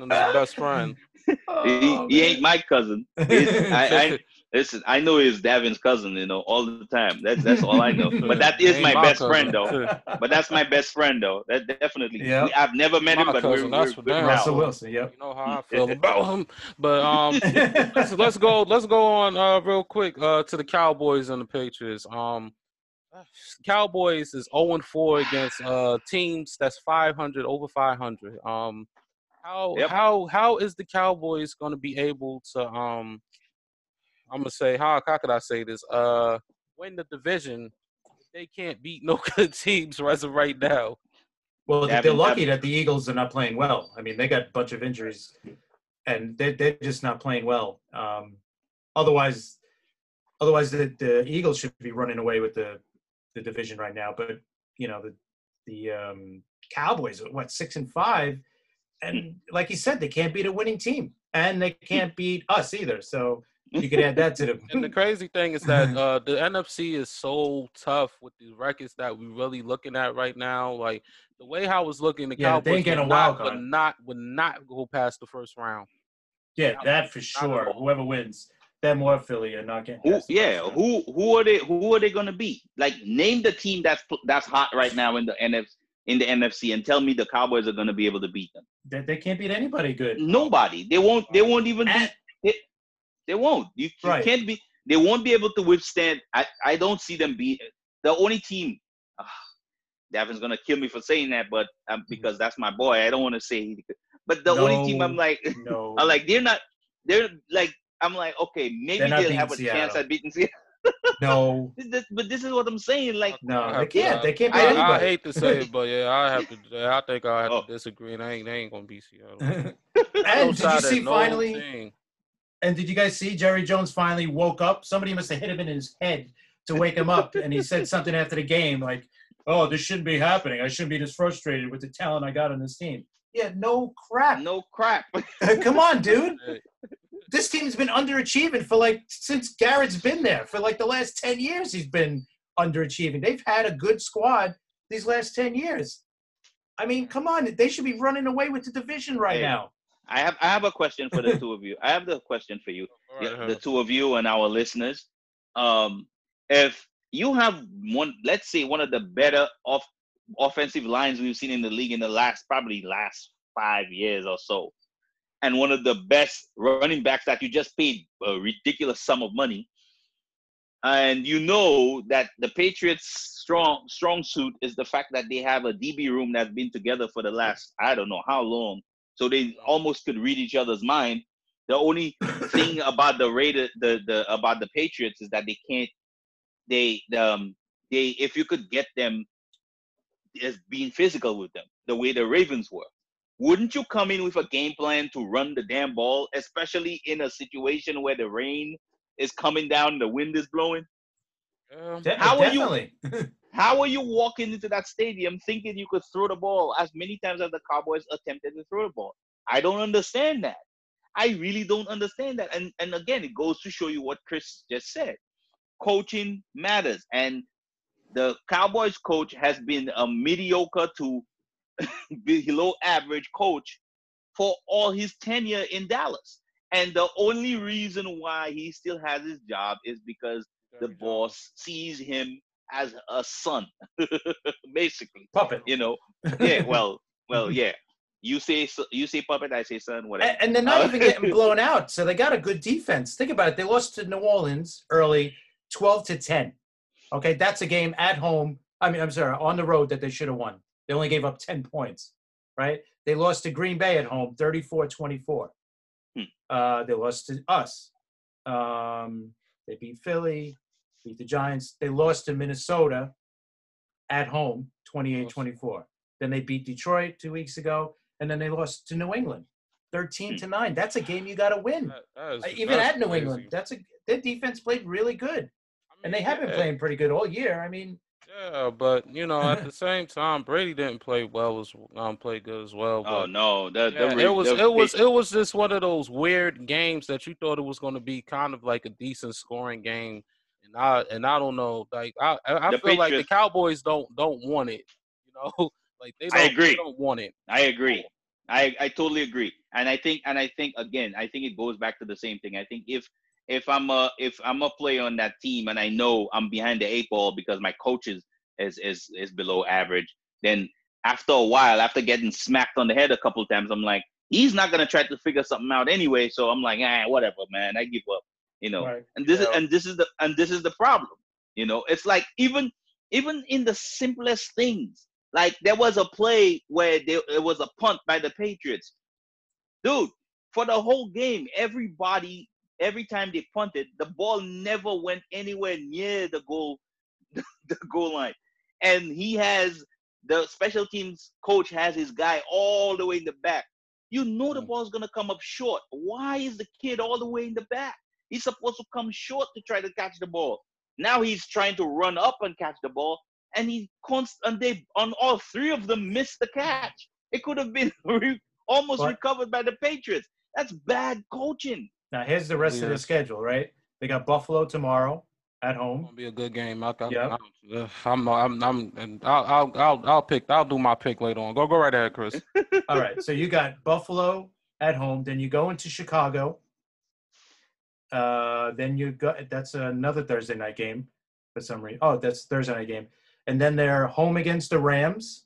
and his best friend. Oh, he, he ain't my cousin. I, I, listen, I know he's Davin's cousin, you know, all the time. That's that's all I know. But that is my, my best cousin. friend, though. But that's my best friend, though. That definitely. Yep. We, I've never met my him, but cousin, we're, we're good Russell now. Wilson, yep. You know how I feel about him. But um, let's, let's go. Let's go on uh, real quick uh, to the Cowboys and the Patriots. Um, Cowboys is zero and four against uh, teams that's five hundred over five hundred. Um. How yep. how how is the Cowboys going to be able to um I'm gonna say how how could I say this uh win the division if they can't beat no good teams as of right now? Well, Davin, they're lucky Davin. that the Eagles are not playing well. I mean, they got a bunch of injuries, and they they're just not playing well. Um, otherwise, otherwise the, the Eagles should be running away with the the division right now. But you know the the um, Cowboys are what six and five. And like he said, they can't beat a winning team, and they can't beat us either. So you could add that to them. And the crazy thing is that uh, the N F C is so tough with the records that we're really looking at right now. Like the way how I was looking, the yeah, Cowboys would not, would not would not go past the first round. Yeah, Cowboys that for sure. Whoever wins, them or Philly are not getting. Who, yeah, who who are they? Who are they going to be? Like, name the team that's that's hot right now in the N F C. In the N F C, and tell me the Cowboys are going to be able to beat them. They, they can't beat anybody good. Nobody. They won't. They won't even. Be, they, they won't. You, you right. can't be. They won't be able to withstand. I, I don't see them be the only team. Uh, Davin's going to kill me for saying that, but um, because that's my boy, I don't want to say. He, but the no, only team I'm like, no. I'm like they're not. They're like I'm like okay, maybe they'll have a Seattle. chance at beating Seattle. No, but this is what I'm saying. Like, no, they can't. To, they can't. I, I, I hate to say it, but yeah, I have to. I think I have oh. to disagree, and I ain't. They ain't gonna be Seattle. And no did you see finally? Thing. And did you guys see Jerry Jones finally woke up? Somebody must have hit him in his head to wake him up, and he said something after the game like, "Oh, this shouldn't be happening. I shouldn't be this frustrated with the talent I got on this team." Yeah, no crap. No crap. Come on, dude. This team's been underachieving for like since Garrett's been there for like the last ten years. He's been underachieving. They've had a good squad these last ten years. I mean, come on, they should be running away with the division right hey, now. I have I have a question for the two of you. I have the question for you, right, the, the two of you and our listeners. Um, if you have one, let's say one of the better off offensive lines we've seen in the league in the last probably last five years or so. And one of the best running backs that you just paid a ridiculous sum of money. And you know that the Patriots' strong strong suit is the fact that they have a D B room that's been together for the last, I don't know how long. So they almost could read each other's mind. The only thing about the Raiders, the, the about the Patriots is that they can't, they, um, they if you could get them as being physical with them, the way the Ravens were. Wouldn't you come in with a game plan to run the damn ball, especially in a situation where the rain is coming down, the wind is blowing? Um, how are definitely. you? How are you walking into that stadium thinking you could throw the ball as many times as the Cowboys attempted to throw the ball? I don't understand that. I really don't understand that. And and again, it goes to show you what Chris just said. Coaching matters, and the Cowboys coach has been a mediocre to below average coach for all his tenure in Dallas. And the only reason why he still has his job is because the boss sees him as a son, basically. Puppet. You know, yeah, well, well, yeah. You say you say puppet, I say son, whatever. And, and they're not even getting blown out, so they got a good defense. Think about it. They lost to New Orleans early, twelve to ten. Okay, that's a game at home. I mean, I'm sorry, on the road that they should have won. They only gave up ten points, right? They lost to Green Bay at home, thirty-four twenty-four. Hmm. Uh, they lost to us. Um, they beat Philly, beat the Giants. They lost to Minnesota at home, twenty-eight twenty-four. Then they beat Detroit two weeks ago, and then they lost to New England, thirteen to nine. That's a game you got to win. That, that is, Even at New crazy. England, that's a their defense played really good, I mean, and they have been yeah. playing pretty good all year. I mean. Yeah, but you know, at the same time, Brady didn't play well as um play good as well. But, oh no, the, the, yeah, the, it was the, it was it was just one of those weird games that you thought it was going to be kind of like a decent scoring game, And I and I don't know. Like I I the feel Patriots. Like the Cowboys don't don't want it. You know, like they don't, I agree. They don't want it. I agree. I, I totally agree. And I think and I think again, I think it goes back to the same thing. I think if if I'm a if I'm a player on that team and I know I'm behind the eight ball because my coach is is is, is below average, then after a while, after getting smacked on the head a couple of times, I'm like, he's not gonna try to figure something out anyway. So I'm like, ah, whatever, man. I give up, you know. Right. And this yeah. is and this is the and this is the problem, you know. It's like even even in the simplest things. Like there was a play where there it was a punt by the Patriots, dude. For the whole game, everybody, every time they punted, the ball never went anywhere near the goal, the goal line, and he has. The special teams coach has his guy all the way in the back. You know the ball's going to come up short. Why is the kid all the way in the back? He's supposed to come short to try to catch the ball. Now he's trying to run up and catch the ball, and he const- and they on all three of them missed the catch. It could have been re- almost what? recovered by the Patriots. That's bad coaching. Now here's the rest yes. of the schedule, right? They got Buffalo tomorrow. At home, it's gonna be a good game. I, I, yep. I, I'm, I'm, I'm, and I'll, I'll, I'll pick. I'll do my pick later on. Go, go right ahead, Chris. All right. So you got Buffalo at home. Then you go into Chicago. Uh, then you go. That's another Thursday night game, for some reason. Oh, that's Thursday night game. And then they're home against the Rams.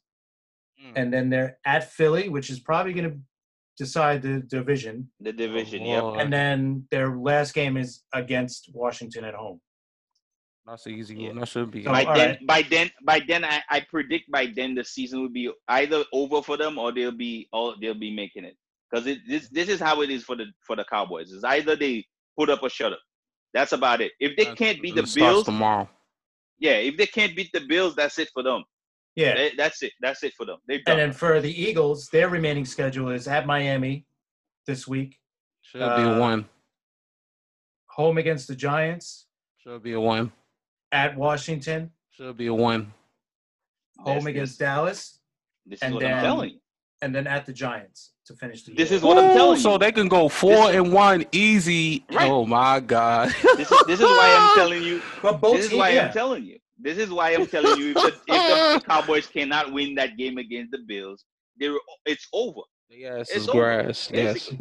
Mm. And then they're at Philly, which is probably gonna decide the division. The division, oh, yeah. And then their last game is against Washington at home. That's an easy one. Yeah. That should be. By oh, then, right. by then, by then, I, I predict by then the season will be either over for them or they'll be all they'll be making it because this this is how it is for the for the Cowboys. It's either they put up or shut up. That's about it. If they can't beat the it Bills tomorrow, yeah. If they can't beat the Bills, that's it for them. Yeah, they, that's it. That's it for them. They've done. And then for the Eagles, their remaining schedule is at Miami this week. Should uh, be a one. Home against the Giants. Should be a one. At Washington. Should be a win. Home this, against this, Dallas. This and is what then, I'm telling you. And then at the Giants to finish the year. This is what Ooh, I'm telling you. So they can go four this, and one easy. Right. Oh, my God. This is, this is why I'm telling you. But both this is why yeah. I'm telling you. This is why I'm telling you. If the, if the Cowboys cannot win that game against the Bills, they're, it's over. Yes, it's, it's grass. Over, yes.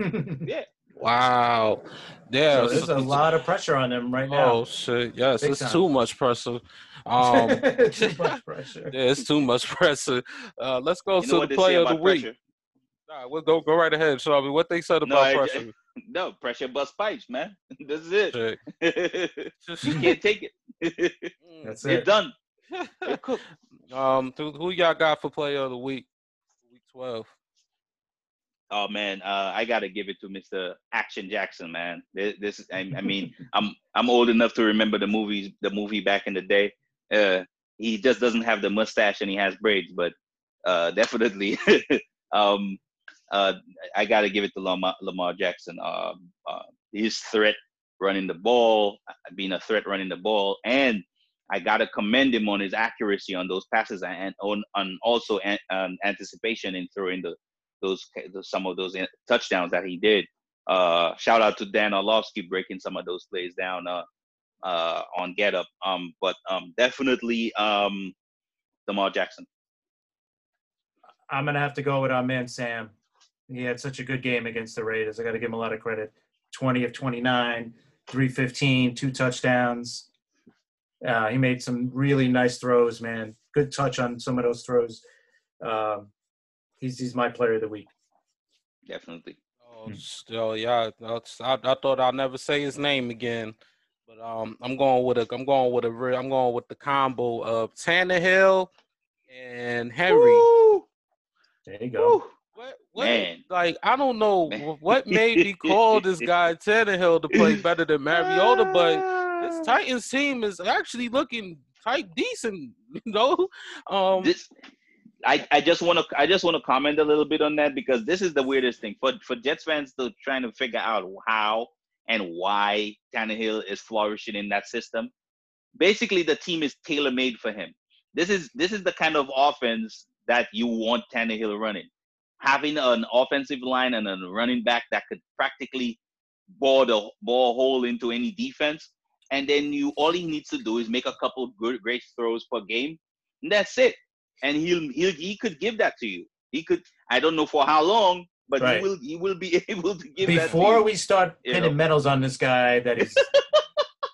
yeah. Wow, yeah. So there's a lot of pressure on them right now. Oh shit, yes, Big it's time. too much pressure. Um, too much pressure. Yeah, it's too much pressure. Uh, let's go you to the play of the week. Pressure? Nah, we'll go go right ahead, Shelby. What they said about no, I, pressure? No pressure, bust pipes, man. This is it. You can't take it. That's it. You're done. You're cooked. Um, who y'all got for play of the week? Week twelve. Oh man, uh, I gotta give it to Mister Action Jackson, man. This, this I, I mean, I'm I'm old enough to remember the movies, the movie back in the day. Uh, he just doesn't have the mustache and he has braids, but uh, definitely, um, uh, I gotta give it to Lamar, Lamar Jackson. Uh, uh, his threat running the ball, being a threat running the ball, and I gotta commend him on his accuracy on those passes and on, on also an, um, anticipation in throwing the. Those, some of those touchdowns that he did. Uh, shout out to Dan Orlovsky breaking some of those plays down uh, uh, on Get Up. Um, but um, definitely um, Lamar Jackson. I'm gonna have to go with our man Sam. He had such a good game against the Raiders. I got to give him a lot of credit. twenty of twenty-nine, three fifteen, two touchdowns. Uh, he made some really nice throws, man. Good touch on some of those throws. Um, He's, he's my player of the week. Definitely. Oh, so, yeah, I, I thought I'll never say his name again, but um, I'm going with a I'm going with a I'm going with the combo of Tannehill and Henry. Woo! There you go. Woo! What, what, Man. Like I don't know Man. what made me call this guy Tannehill to play better than Mariota, but this Titans team is actually looking quite decent, you know. Um, this. I, I just want to I just want to comment a little bit on that because this is the weirdest thing for for Jets fans to trying to figure out how and why Tannehill is flourishing in that system. Basically, the team is tailor made for him. This is this is the kind of offense that you want Tannehill running, having an offensive line and a running back that could practically bore the ball hole into any defense. and then you all he needs to do is make a couple of good, great throws per game, and that's it. And he'll, he'll he could give that to you. He could. I don't know for how long, but right. he will he will be able to give Before that. Before we start pinning you know. medals on this guy, that is.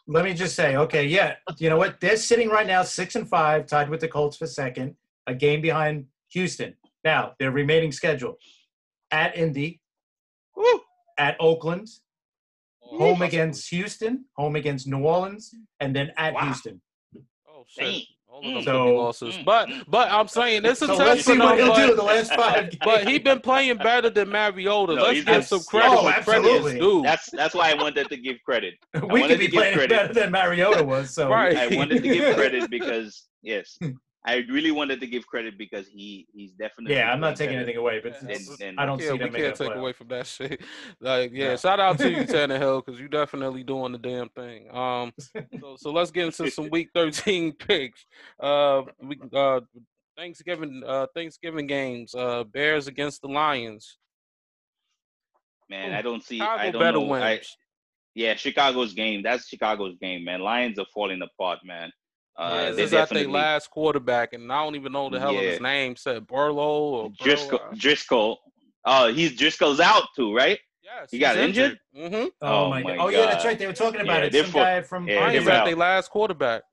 Let me just say, okay, yeah, you know what? They're sitting right now six and five, tied with the Colts for second, a game behind Houston. Now their remaining schedule: at Indy, Woo. at Oakland, home against Houston, home against New Orleans, and then at wow. Houston. Oh shit! All of those so, losses, but but I'm saying this is so let's see what he'll do the last five games. But he's been playing better than Mariota. No, let's give some credit. Oh, absolutely. Dude. That's that's why I wanted to give credit. we could be playing credit. better than Mariota was. So right. I wanted to give credit because yes. I really wanted to give credit because he, he's definitely. Yeah, I'm not taking anything away, but and, and I don't yeah, see that. We can't take away from that shit. Like, yeah, no. Shout out to you, Tannehill, because you're definitely doing the damn thing. Um, so, so let's get into some Week thirteen picks. Uh, we uh Thanksgiving uh Thanksgiving games. Uh, Bears against the Lions. Man, Ooh, I don't see. Chicago I don't better know. Wins. I, yeah, Chicago's game. That's Chicago's game, man. Lions are falling apart, man. Uh, yeah, this is at their last quarterback, and I don't even know the hell yeah. of his name. Said Burlow or Burlow. Driscoll. Driscoll. Oh, he's Driscoll's out too, right? Yes. He got injured. injured? Mm-hmm. Oh, oh my God. God. Oh yeah, that's right. They were talking about yeah, it. Some for, guy from yeah, Lions at their last quarterback.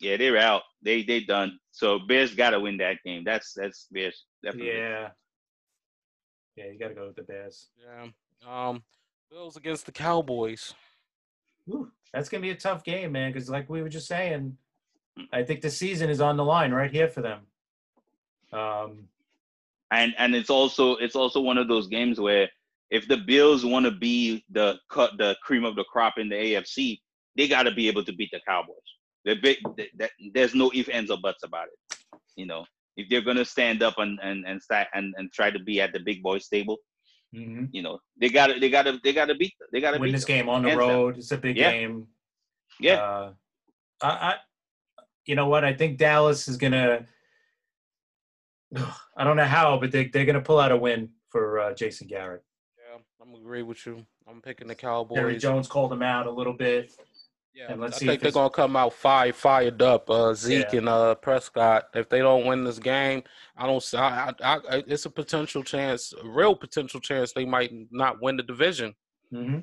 Yeah, they're out. They they done. So Bears got to win that game. That's that's Bears definitely. Yeah. Yeah, you got to go with the Bears. Yeah. Um, Bills against the Cowboys. Whew. That's gonna be a tough game, man. Because like we were just saying. I think the season is on the line right here for them. Um, and and it's also it's also one of those games where if the Bills want to be the cut the cream of the crop in the A F C, they got to be able to beat the Cowboys. They're big, they, they, there's no ifs, ands, or buts about it. You know, if they're gonna stand up and and and start and, and try to be at the big boys table, mm-hmm. you know, they got they got to they got to beat them. They got to win beat this them. game on the road. Them. It's a big yeah. game. Yeah. Uh, I. I You know what? I think Dallas is going to – I don't know how, but they, they're going to pull out a win for uh, Jason Garrett. Yeah, I'm agree with you. I'm picking the Cowboys. Jerry Jones called him out a little bit. Yeah, and let's I see think they're going to come out fire, fired up, uh, Zeke yeah. and uh, Prescott. If they don't win this game, I don't I, – I, I, it's a potential chance, a real potential chance they might not win the division. Mm-hmm.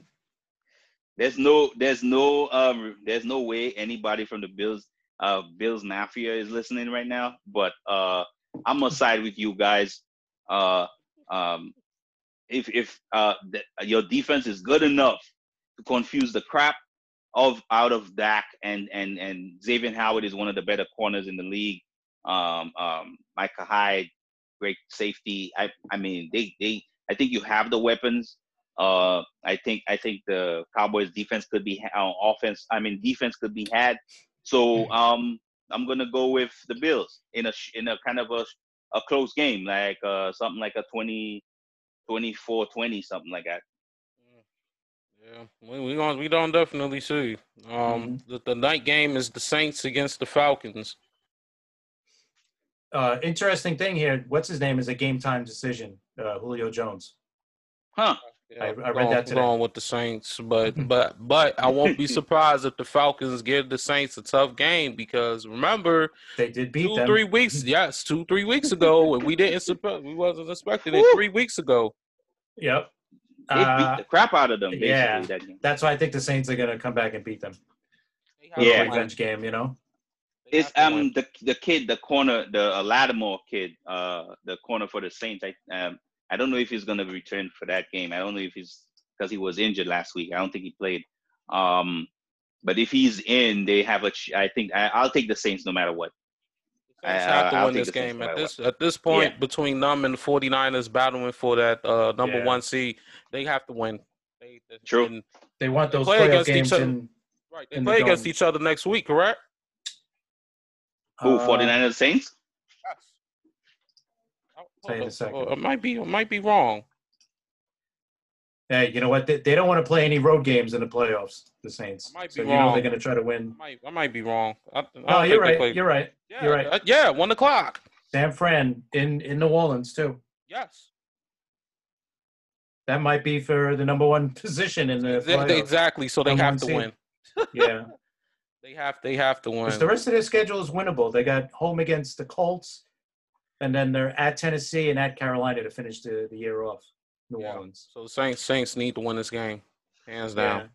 There's no there's no, um, there's no way anybody from the Bills – Uh, Bills Mafia is listening right now, but uh, I'm gonna side with you guys. Uh, um, if if uh, th- your defense is good enough to confuse the crap of out of Dak, and and and Xavier Howard is one of the better corners in the league. Um, um, Micah Hyde, great safety. I I mean they they I think you have the weapons. Uh, I think I think the Cowboys defense could be on uh, offense. I mean defense could be had. So um, I'm gonna go with the Bills in a in a kind of a a close game, like uh, something like a twenty, twenty-four, twenty, something like that. Yeah, we we gonna we don't definitely see. Um, mm-hmm. the, the night game is the Saints against the Falcons. Uh, interesting thing here. What's his name is a game time decision. Uh, Julio Jones. Huh. Yeah, I, I read going, that today. Going with the Saints, but but but I won't be surprised if the Falcons give the Saints a tough game because remember they did beat two, them. three weeks. Yes, two three weeks ago, and we didn't suppose we wasn't expecting it three weeks ago. Yep, they uh, beat the crap out of them. Yeah, that game. That's why I think the Saints are gonna come back and beat them. Yeah, revenge game, you know. It's um the the kid, the corner, the uh, Lattimore kid, uh, the corner for the Saints. I um. I don't know if he's going to return for that game. I don't know if he's because he was injured last week. I don't think he played. Um, but if he's in, they have a. I think I, I'll take the Saints no matter what. I have to win this game at this at this point yeah. between them and the 49ers battling for that uh, number yeah. one seed. They have to win. They, they, True. And they want those they play playoff games. Each other. In, right. They in play the against dome. Each other next week, correct? Who? Uh, 49ers Saints. Tell you in a second. It might be, it might be wrong. Hey, you know what? They, they don't want to play any road games in the playoffs. The Saints. I might be so wrong. You know they're going to try to win. I might, I might be wrong. I, I oh, you're right. You're right. Yeah, you're right. Uh, yeah, one o'clock. San Fran in in New Orleans too. Yes. That might be for the number one position in the playoffs. Exactly. So they number have to seed. win. Yeah. They have they have to win. The rest of their schedule is winnable. They got home against the Colts, and then they're at Tennessee and at Carolina to finish the, the year off. New yeah. Orleans. So the Saints Saints need to win this game, hands down.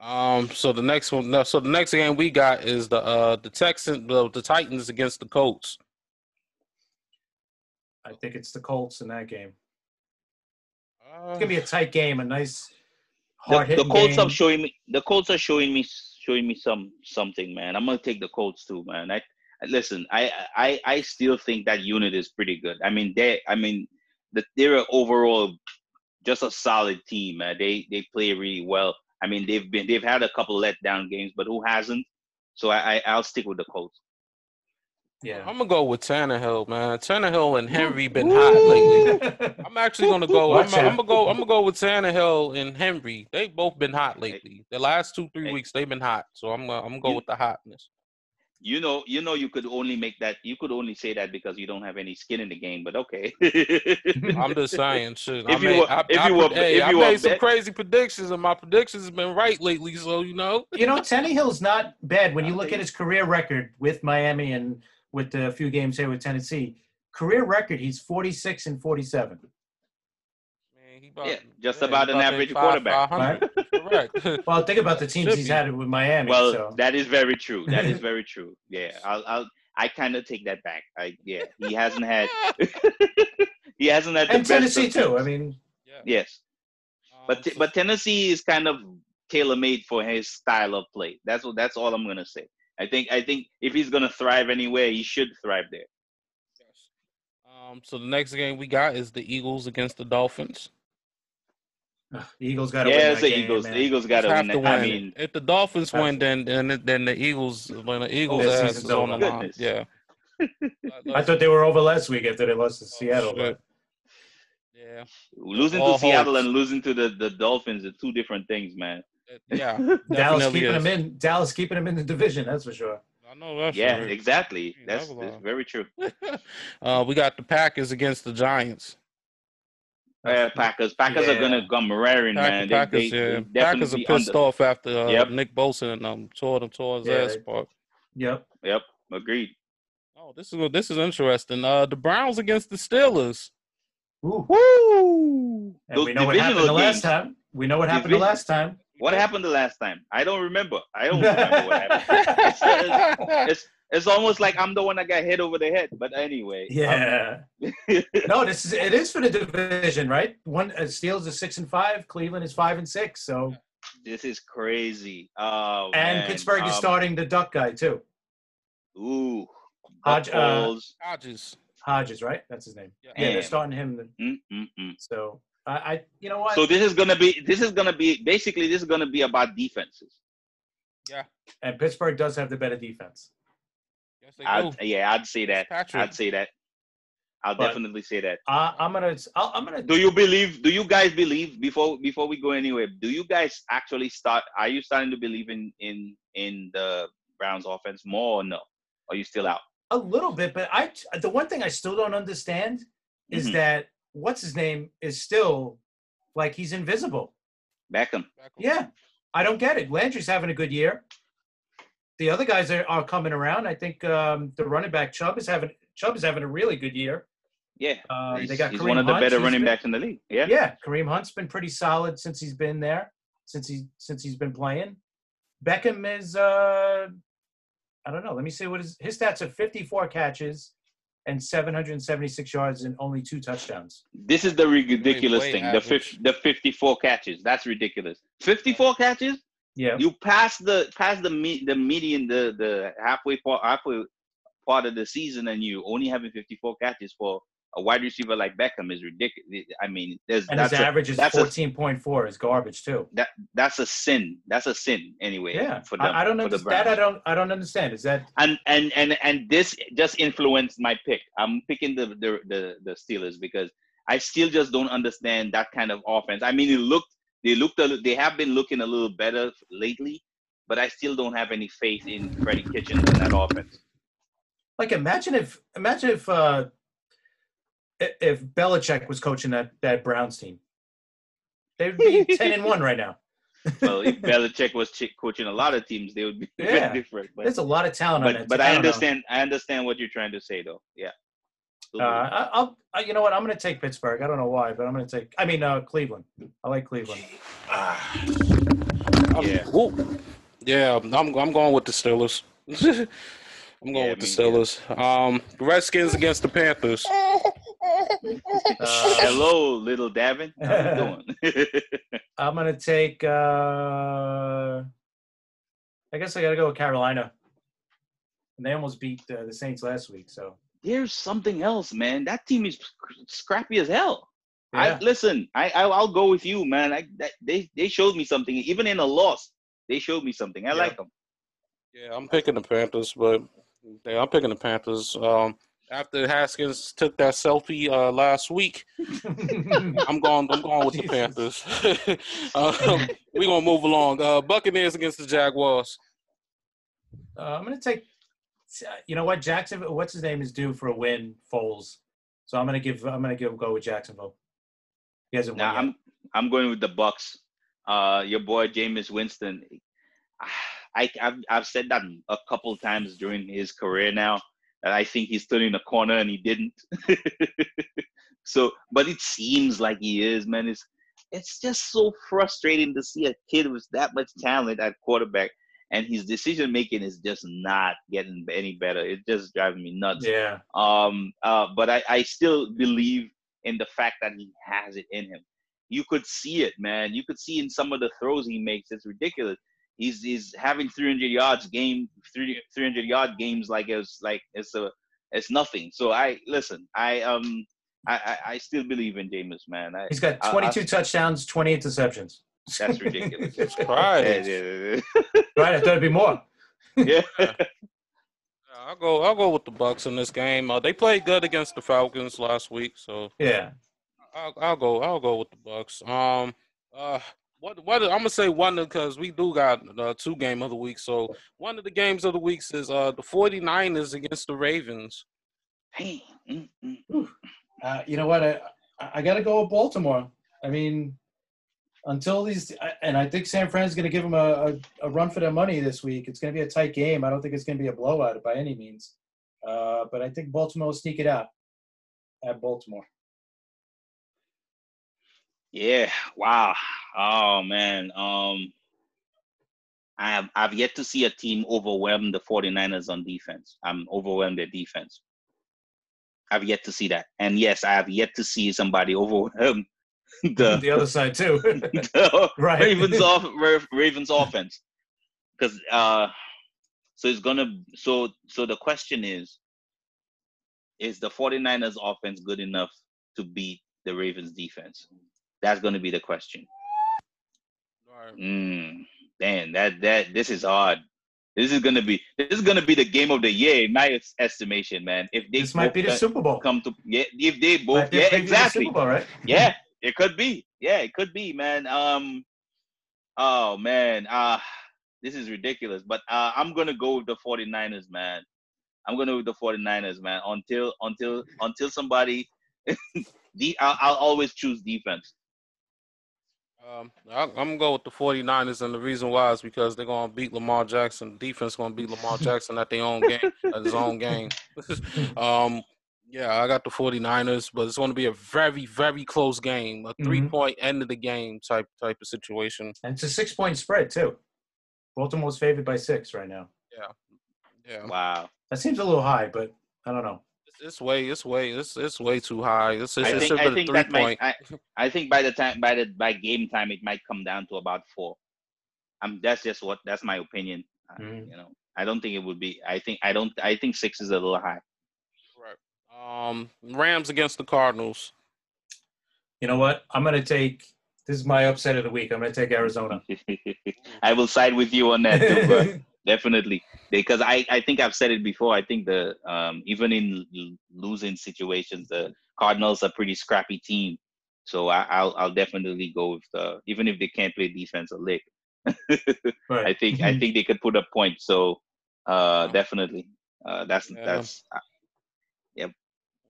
Yeah. Um. So the next one. So the next game we got is the uh the Texans the, the Titans against the Colts. I think it's the Colts in that game. Uh, it's gonna be a tight game, a nice hard hitting game. The Colts are showing me. The Colts are showing me. Showing me some something, man. I'm gonna take the Colts too, man. I, I listen. I, I I still think that unit is pretty good. I mean, they. I mean, the, they're overall just a solid team, man. They they play really well. I mean, they've been they've had a couple letdown games, but who hasn't? So I, I I'll stick with the Colts. Yeah, I'm gonna go with Tannehill, man. Tannehill and Henry been Ooh. hot lately. I'm actually gonna go. I'm, I'm gonna go. I'm gonna go with Tannehill and Henry. They both been hot lately. The last two, three hey. weeks, they've been hot. So I'm gonna, I'm gonna go you, with the hotness. You know, you know, you could only make that. You could only say that because you don't have any skin in the game. But okay. I'm just saying, shit. If I made, were, I, if I, you I, were, hey, if I you made were some bet. crazy predictions, and my predictions have been right lately. So you know, you know, Tannehill's not bad when you look at his career record with Miami and. With a few games here with Tennessee, career record he's forty-six and forty-seven. Man, he about, yeah, just yeah, about an about average five, quarterback. Right? Correct. Well, think about the teams he's had with Miami. Well, so. that is very true. That is very true. Yeah, I'll, I'll I kind of take that back. I yeah, he hasn't had he hasn't had the and best Tennessee too. I mean, yeah. yes, um, but t- but Tennessee is kind of tailor made for his style of play. That's what that's all I'm gonna say. I think I think if he's gonna thrive anywhere, he should thrive there. Um, so the next game we got is the Eagles against the Dolphins. The Eagles got to yeah, win. Yeah, the game, Eagles. Man. The Eagles got to win. That. Win. I mean, if the Dolphins win, then then then the Eagles, when the Eagles oh, is on the line. Yeah. I thought they were over last week after they lost to oh, Seattle. But... Yeah. Losing All to Seattle hopes. and losing to the, the Dolphins are two different things, man. Yeah, Dallas keeping is. them in. Dallas keeping them in the division. That's for sure. I know that's yeah, true. exactly. That's, that's very true. uh, we got the Packers against the Giants. Uh, Packers, Packers yeah. are gonna come raring, man. They, Packers, they, yeah. they Packers are pissed under. off after uh, yep. Nick Bosa and um tore them tore his yeah, ass apart. Yep, yep, agreed. Oh, this is this is interesting. Uh, the Browns against the Steelers. Woo! Woo. And Those we know what happened the last time. We know what happened division. the last time. What happened the last time? I don't remember. I don't remember what happened. It's, it's, it's, it's almost like I'm the one that got hit over the head. But anyway. Yeah. Um, no, this is it is for the division, right? One uh, Steelers is six and five. Cleveland is five and six. So this is crazy. Oh, and man. Pittsburgh um, is starting the duck guy too. Ooh. Hodge, uh, Hodges. Hodges, right? That's his name. Yeah, yeah they're starting him. Mm-mm-mm. So. I, I, you know what? So this is gonna be, this is gonna be, basically, this is gonna be about defenses. Yeah. And Pittsburgh does have the better defense. Yes, they I'd, do. Yeah, I'd say that. Patrick. I'd say that. I'll but definitely say that. I, I'm gonna. I'll, I'm gonna. Do you believe? Do you guys believe? Before before we go anywhere, do you guys actually start? Are you starting to believe in in in the Browns offense more or no? Are you still out? A little bit, but I. The one thing I still don't understand is mm-hmm. that. What's his name is still like he's invisible. Beckham. Yeah. I don't get it. Landry's having a good year. The other guys are, are coming around. I think um, the running back Chubb is having Chubb is having a really good year. Yeah. Um, they got he's Kareem one of the Hunt. better he's running been, backs in the league. Yeah. Yeah. Kareem Hunt's been pretty solid since he's been there, since he since he's been playing. Beckham is uh, I don't know. Let me see what his his stats are: fifty-four catches. And seven hundred seventy-six yards and only two touthsdowns. This is the ridiculous wait, wait, thing. Average. The fifty, the fifty-four catches. That's ridiculous. fifty-four catches? Yeah. You pass the pass the me, the median the the halfway part halfway part of the season, and you only having fifty-four catches for a wide receiver like Beckham is ridiculous. I mean, there's and that's his a, average is fourteen point four. Is garbage too. That that's a sin. That's a sin anyway. Yeah, for them, I, I don't for understand. That I don't. I don't understand. Is that and and and and this just influenced my pick. I'm picking the the the, the Steelers because I still just don't understand that kind of offense. I mean, it looked they looked a, they have been looking a little better lately, but I still don't have any faith in Freddie Kitchens in that offense. Like, imagine if imagine if. Uh, If Belichick was coaching that, that Browns team, they'd be ten and one right now. Well, if Belichick was coaching a lot of teams, they would be yeah. very different. But, there's a lot of talent but, on it. But I, I understand. Know. I understand what you're trying to say, though. Yeah. Uh, I, I'll. I, you know what? I'm going to take Pittsburgh. I don't know why, but I'm going to take. I mean, uh, Cleveland. I like Cleveland. Uh, yeah. Woo. Yeah. I'm. I'm going with the Steelers. I'm going yeah, with the Steelers. Yeah. Um, Redskins against the Panthers. Uh, hello, little Davin. How you doing? I'm gonna take. Uh, I guess I gotta go with Carolina. And they almost beat uh, the Saints last week. So there's something else, man. That team is scrappy as hell. Yeah. I listen. I, I I'll go with you, man. I that, they they showed me something. Even in a loss, they showed me something. I yeah. like them. Yeah, I'm picking the Panthers, but yeah, I'm picking the Panthers. Um, After Haskins took that selfie uh, last week, I'm going. I'm going with the Panthers. um, we're gonna move along. Uh, Buccaneers against the Jaguars. Uh, I'm gonna take. You know what, Jacksonville. What's his name is due for a win, Foles. So I'm gonna give. I'm gonna give go with Jacksonville. He hasn't won yet. I'm. I'm going with the Bucs. Uh, your boy Jameis Winston. I, I've I've said that a couple times during his career now. And I think he stood in a corner and he didn't. So, but it seems like he is, man. It's it's just so frustrating to see a kid with that much talent at quarterback, and his decision making is just not getting any better. It's just driving me nuts. Yeah. Um. Uh. But I, I still believe in the fact that he has it in him. You could see it, man. You could see in some of the throws he makes. It's ridiculous. He's he's having three hundred yards game three hundred yard games like it's like it's a it's nothing. So I listen. I um I, I, I still believe in Jameis, man. I, he's got twenty-two I, I, touchdowns, twenty interceptions. That's ridiculous. That's right. Yeah, yeah, yeah. Right, I thought it'd be more. Yeah. I'll go. I'll go with the Bucs in this game. Uh, they played good against the Falcons last week, so yeah. I'll, I'll go. I'll go with the Bucs. Um. Uh. What, what, I'm going to say one because we do got uh, two game of the week. So one of the games of the weeks is uh, the forty-niners against the Ravens. Hey. Uh, you know what? I, I got to go with Baltimore. I mean, until these – and I think San Fran's going to give them a, a, a run for their money this week. It's going to be a tight game. I don't think it's going to be a blowout by any means. Uh, but I think Baltimore will sneak it out at Baltimore. Yeah, wow. Oh, man. Um, I have, I've yet to see a team overwhelm the forty-niners on defense. I'm overwhelmed their defense. I've yet to see that. And, yes, I have yet to see somebody overwhelm the, the other side, too. the right. Ravens, off, Ravens offense. Because uh, so it's going to – so so the question is, is the forty-niners offense good enough to beat the Ravens defense? That's going to be the question. Mm, man, that that this is hard. This is going to be this is going to be the game of the year, in my estimation, man. If they this might be the come, Super Bowl. Come to yeah, if they both yeah, exactly. Super Bowl, right? Yeah, it could be. Yeah, it could be, man. Um, oh man, uh this is ridiculous. But uh, I'm gonna go with the forty-niners, man. I'm gonna go with the forty-niners, man. Until until until somebody, the I'll, I'll always choose defense. Um, I'm going to go with the forty-niners, and the reason why is because they're going to beat Lamar Jackson. Defense going to beat Lamar Jackson at their own game, at his own game. um, yeah, I got the forty-niners, but it's going to be a very, very close game, a three-point mm-hmm. end of the game type type of situation. And it's a six-point spread, too. Baltimore's favored by six right now. Yeah. Yeah. Wow. That seems a little high, but I don't know. It's way, it's way, it's it's way too high. It's, it's, I think, it's I think that might, I, I think by the time, by the by game time, it might come down to about four. Um, that's just what that's my opinion. Mm-hmm. I, you know, I don't think it would be. I think I don't. I think six is a little high. Right. Um, Rams against the Cardinals. You know what? I'm gonna take. This is my upset of the week. I'm gonna take Arizona. I will side with you on that too, bro. Definitely, because I, I think I've said it before. I think the um, even in l- losing situations, the Cardinals are a pretty scrappy team. So I, I'll I'll definitely go with the, even if they can't play defense a lick. Right. I think I think they could put up points. So uh, definitely, uh, that's yeah. that's uh, yep.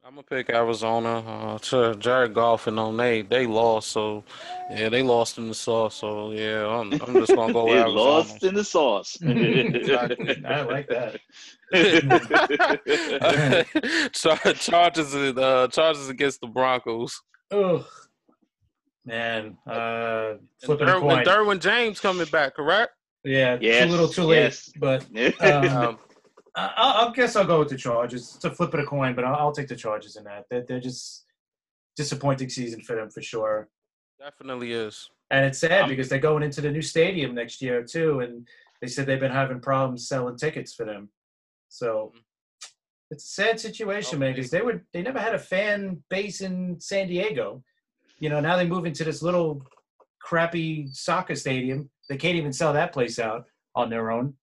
I'm going to pick Arizona. Uh, to Jared Goff and them, they, they lost. So, yeah, they lost in the sauce. So, yeah, I'm, I'm just going to go Arizona. They lost in the sauce. Exactly. I like that. Char- charges, uh, charges against the Broncos. Ugh. Man. Uh, flipping a coin. Derwin James coming back, correct? Yeah, yes. Too little, too late. Yes. But um, I, I guess I'll go with the Chargers. It's a flip of the coin, but I'll, I'll take the Chargers in that. They're, they're just disappointing season for them for sure. Definitely is. And it's sad I'm, because they're going into the new stadium next year too, and they said they've been having problems selling tickets for them. So it's a sad situation, man, because they were they never had a fan base in San Diego. You know, now they move into this little crappy soccer stadium. They can't even sell that place out on their own.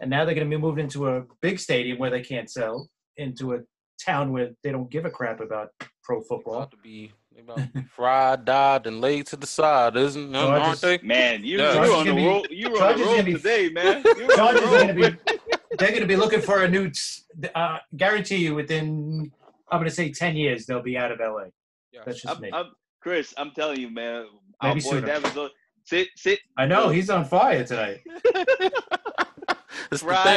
And now they're going to be moved into a big stadium where they can't sell, into a town where they don't give a crap about pro football. About to be, about to be fried, died, and laid to the side, isn't no, aren't just, they? Man, you, yeah. you're on the road. You're on the road today, man. Chargers are going to be. They're going to be looking for a new. Uh, guarantee you, within I'm going to say ten years, they'll be out of L A. Yeah. That's just I'm, me. I'm, Chris, I'm telling you, man. Maybe our boy Davin, sit, sit. I know he's on fire tonight. It's fried, the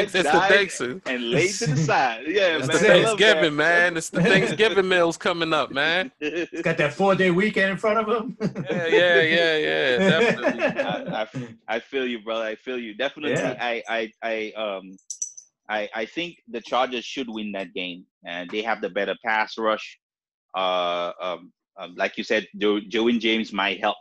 thanks, it's the and laid to the side. Yeah, it's man, the Thanksgiving, man. It's the Thanksgiving meals coming up, man. It's got that four-day weekend in front of him. yeah, yeah, yeah, yeah. Definitely. I, I, I feel you, brother. I feel you. Definitely. Yeah. I, I, I, um, I, I think the Chargers should win that game, and they have the better pass rush. Uh, um, um like you said, Joe, Joe and James might help.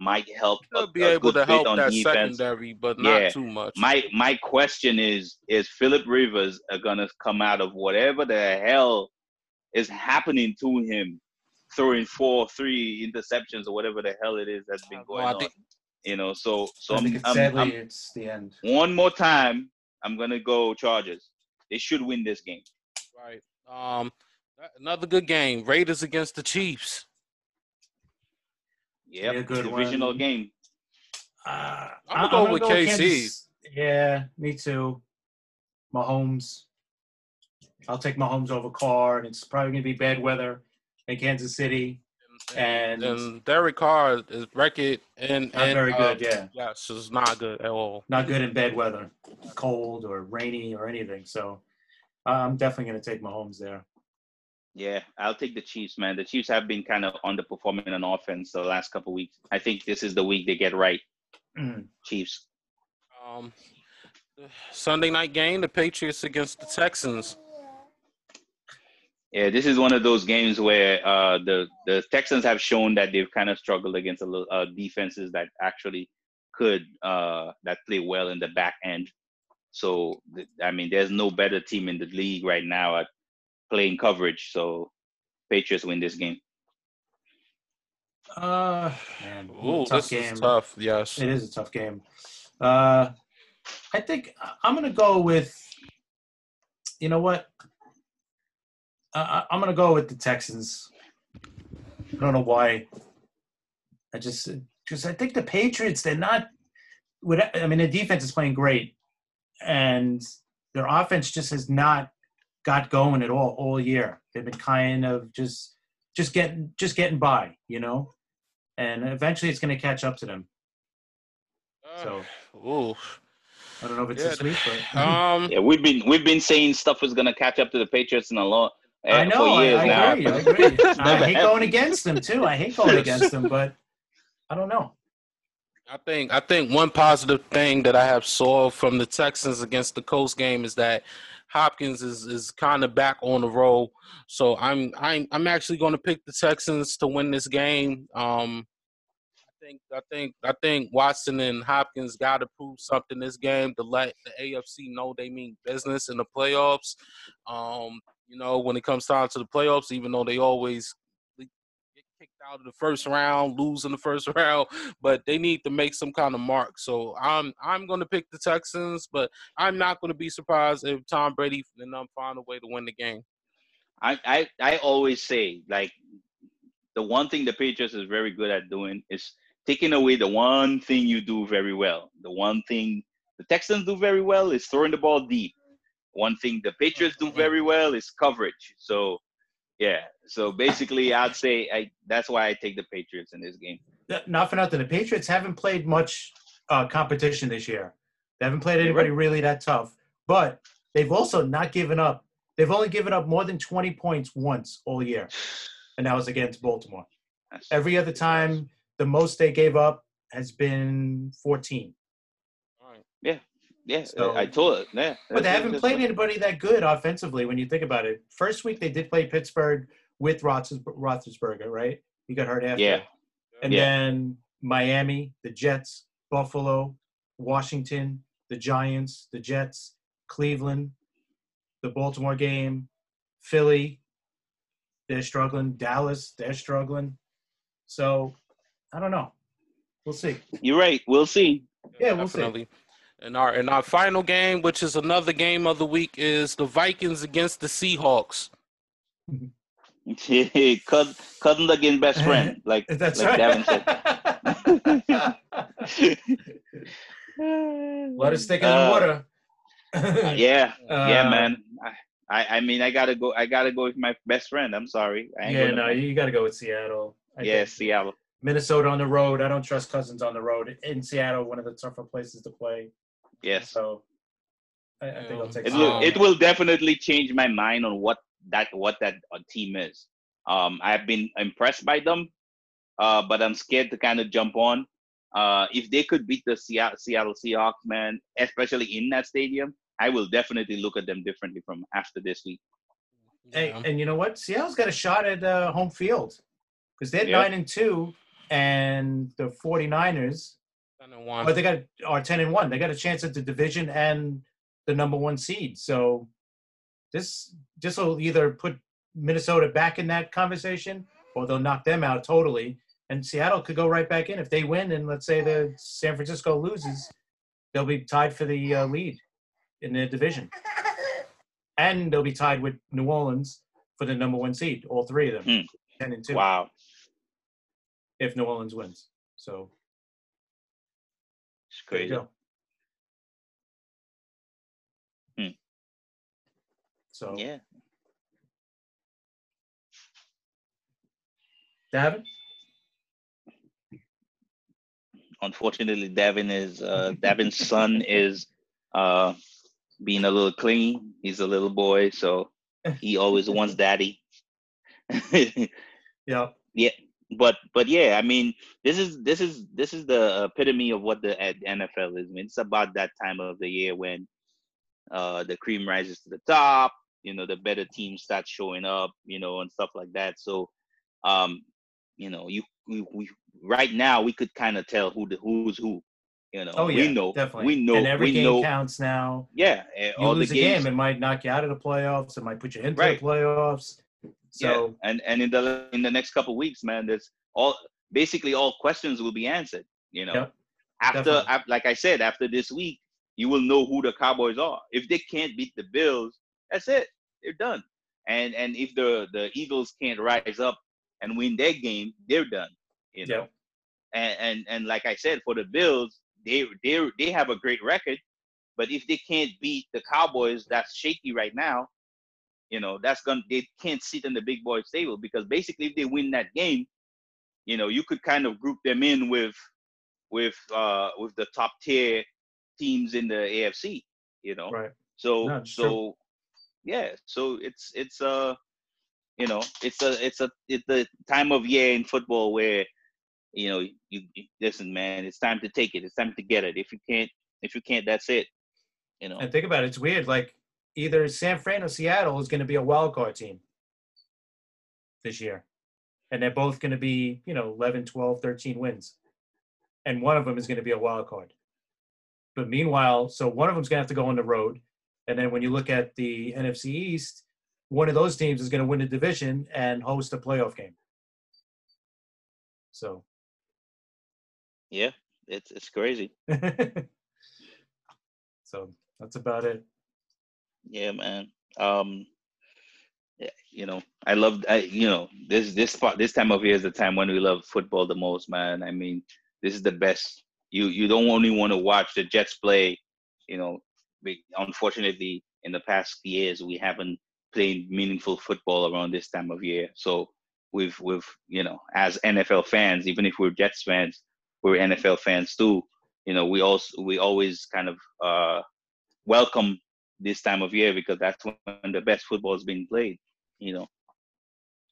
Might help. He'll be a, a able to help that defense. Secondary, but not yeah. too much. My my question is: Is Phillip Rivers gonna come out of whatever the hell is happening to him, throwing four, three interceptions or whatever the hell it is that's been going well, on? Think, you know, so so I I'm, think it's I'm, sadly I'm, it's the end. One more time, I'm gonna go Chargers. They should win this game. Right. Um. Another good game. Raiders against the Chiefs. Yep, yeah, good divisional one. Game. Uh, I'm going to go with K C. Kansas. Yeah, me too. Mahomes. I'll take Mahomes over Carr, and it's probably going to be bad weather in Kansas City. And, and, and Derek Carr is record and not and, very good. Uh, yeah, yeah, so it's not good at all. Not good in bad weather, cold or rainy or anything. So uh, I'm definitely going to take Mahomes there. Yeah, I'll take the Chiefs, man. The Chiefs have been kind of underperforming on offense the last couple of weeks. I think this is the week they get right. Chiefs. Um, Sunday night game, the Patriots against the Texans. Yeah, this is one of those games where uh, the, the Texans have shown that they've kind of struggled against a little, uh, defenses that actually could uh, – that play well in the back end. So, I mean, there's no better team in the league right now at playing coverage, so Patriots win this game. Uh, man, ooh, tough this game. Is tough, yes. It is a tough game. Uh, I think I'm going to go with, you know what? Uh, I'm going to go with the Texans. I don't know why. I just, because I think the Patriots, they're not, I mean, their defense is playing great, and their offense just has not got going at all all year. They've been kind of just just getting just getting by, you know, and eventually it's going to catch up to them. So, uh, ooh. I don't know if it's yeah. this week, but um, yeah, we've been we've been saying stuff is going to catch up to the Patriots in a long. Uh, I know. I, I, now. Agree, I agree. I hate going against them too. I hate going against them, but I don't know. I think I think one positive thing that I have saw from the Texans against the Colts game is that Hopkins is, is kind of back on the roll, so I'm I'm I'm actually going to pick the Texans to win this game. Um, I think I think I think Watson and Hopkins got to prove something this game to let the A F C know they mean business in the playoffs. Um, you know, when it comes down to the playoffs, even though they always get kicked out of the first round, lose in the first round, but they need to make some kind of mark. So I'm I'm going to pick the Texans, but I'm not going to be surprised if Tom Brady and them find a way to win the game. I, I I always say, like, the one thing the Patriots is very good at doing is taking away the one thing you do very well. The one thing the Texans do very well is throwing the ball deep. One thing the Patriots do very well is coverage. So Yeah. So basically, I'd say I, that's why I take the Patriots in this game. Not for nothing. The Patriots haven't played much uh, competition this year. They haven't played anybody really that tough. But they've also not given up. They've only given up more than twenty points once all year, and that was against Baltimore. Every other time, the most they gave up has been fourteen. Yeah, yeah, so, I told it. Yeah, but they haven't played anybody that good offensively when you think about it. First week, they did play Pittsburgh with Roethlisberger, right? He got hurt after. Yeah. And yeah. then Miami, the Jets, Buffalo, Washington, the Giants, the Jets, Cleveland, the Baltimore game, Philly, they're struggling. Dallas, they're struggling. So, I don't know. We'll see. You're right. We'll see. Yeah, we'll Definitely. see. And our and our final game, which is another game of the week, is the Vikings against the Seahawks. Yeah, cousin, cousin again, best friend, like that's like right. Davin said. Let us stick in uh, the water. yeah, uh, yeah, man. I, I mean, I gotta go. I gotta go with my best friend. I'm sorry. I ain't yeah, no, to... you gotta go with Seattle. I yeah, think. Seattle. Minnesota on the road. I don't trust Cousins on the road in Seattle, one of the tougher places to play. Yes. So I, I think I'll take it. Will, it will definitely change my mind on what that what that team is. Um, I've been impressed by them, uh, but I'm scared to kind of jump on. Uh, if they could beat the Seattle, Seattle Seahawks, man, especially in that stadium, I will definitely look at them differently from after this week. Hey, yeah. And you know what? Seattle's got a shot at uh, home field because they're yeah. nine and two. And the 49ers, ten and one. But they got are ten and one. They got a chance at the division and the number one seed. So this this will either put Minnesota back in that conversation, or they'll knock them out totally. And Seattle could go right back in if they win. And let's say the San Francisco loses, they'll be tied for the uh, lead in their division, and they'll be tied with New Orleans for the number one seed. All three of them, mm. ten and two. Wow. If New Orleans wins. So it's crazy. Hmm. So yeah. Davin? Unfortunately, Davin is uh, Davin's son is uh, being a little clingy. He's a little boy, so he always wants daddy. yeah. Yeah. But but yeah, I mean, this is this is this is the epitome of what the N F L is. I mean, it's about that time of the year when uh, the cream rises to the top. You know, the better teams start showing up. You know, and stuff like that. So, um, you know, you we, we right now we could kind of tell who the who's who. You know, oh yeah, we know, definitely. We know, and every we game know. counts now. Yeah, and you all lose the games. a game, it might knock you out of the playoffs. It might put you into right. the playoffs. So yeah. and and in the in the next couple of weeks, man, there's all basically all questions will be answered. You know, yep. after I, like I said, after this week, you will know who the Cowboys are. If they can't beat the Bills, that's it; they're done. And and if the the Eagles can't rise up and win their game, they're done. You know, yep. and and and like I said, for the Bills, they they they have a great record, but if they can't beat the Cowboys, that's shaky right now. You know, that's gonna they can't sit in the big boys table because basically if they win that game, you know, you could kind of group them in with with uh with the top tier teams in the A F C, you know. Right. So no, so true. yeah, so it's it's uh you know, it's a it's a it's the time of year in football where, you know, you, you listen, man, it's time to take it, it's time to get it. If you can't if you can't, that's it. You know. And think about it, it's weird, like either San Fran or Seattle is going to be a wild card team this year. And they're both going to be, you know, eleven, twelve, thirteen wins. And one of them is going to be a wild card. But meanwhile, so one of them is going to have to go on the road. And then when you look at the N F C East, one of those teams is going to win the division and host a playoff game. So. Yeah, it's it's crazy. So that's about it. Yeah, man. Um, yeah, you know, I love. I, you know, this this part, this time of year is the time when we love football the most, man. I mean, this is the best. You you don't only want to watch the Jets play. You know, we, unfortunately, in the past years, we haven't playing meaningful football around this time of year. So we've, we've, you know, as N F L fans, even if we're Jets fans, we're N F L fans too. You know, we also, we always kind of uh, welcome this time of year because that's when the best football is being played, you know.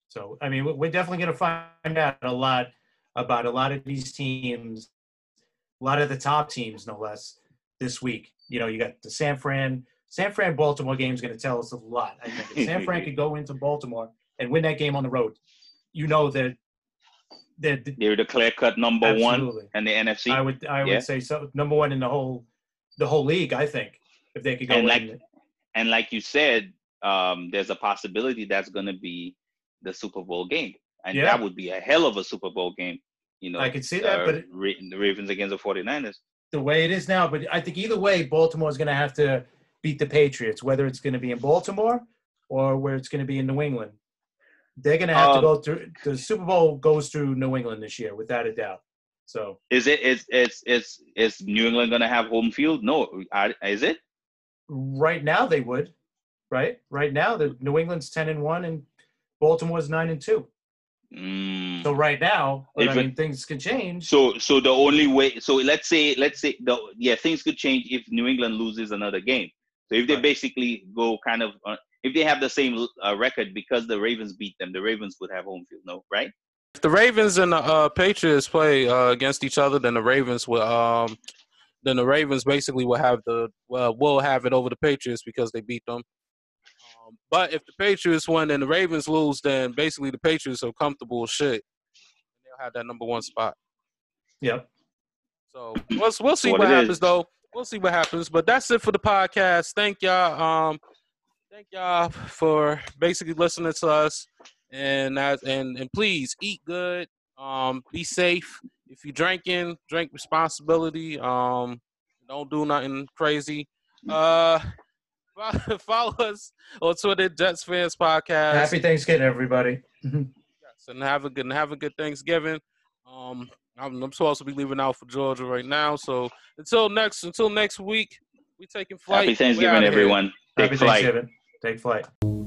So, I mean, we're definitely going to find out a lot about a lot of these teams, a lot of the top teams, no less, this week. You know, you got the San Fran. San Fran Baltimore game is going to tell us a lot, I think. If San Fran could go into Baltimore and win that game on the road, you know that they're, they're, they're the clear-cut number absolutely. one in the N F C. I would I yeah. would say so. Number one in the whole the whole league, I think, if they could go and in. Like, and like you said, um, there's a possibility that's going to be the Super Bowl game. And yeah. that would be a hell of a Super Bowl game. You know, I could see that, uh, but it, the Ravens against the 49ers. The way it is now, but I think either way, Baltimore is going to have to beat the Patriots, whether it's going to be in Baltimore or where it's going to be in New England. They're going to have um, to go through – the Super Bowl goes through New England this year, without a doubt. So is it is is is is New England going to have home field? No, I, is it? Right now they would, right? Right now the New England's ten and one and Baltimore's nine and two. Mm. So right now, but if I mean, it, things could change. So, so the only way. So let's say, let's say, the, yeah, things could change if New England loses another game. So if they right. basically go kind of, uh, if they have the same uh, record because the Ravens beat them, the Ravens would have home field, no, right? If the Ravens and the uh, Patriots play uh, against each other, then the Ravens will, um, then the Ravens basically will have the, well, will have it over the Patriots because they beat them. But if the Patriots win and the Ravens lose, then basically the Patriots are comfortable as shit. They'll have that number one spot. Yep. So we'll, we'll see what, what happens, is. though. We'll see what happens. But that's it for the podcast. Thank y'all. Um, thank y'all for basically listening to us. And and and please eat good. Um, be safe. If you're drinking, drink responsibility. Um, don't do nothing crazy. Uh. Follow us on Twitter, Jets Fans Podcast. Happy Thanksgiving, everybody. Yes, and have a good have a good Thanksgiving. Um, I'm, I'm supposed to be leaving out for Georgia right now, so until next until next week, we taking flight. Happy Thanksgiving, everyone. Take Happy flight. Thanksgiving. Take flight.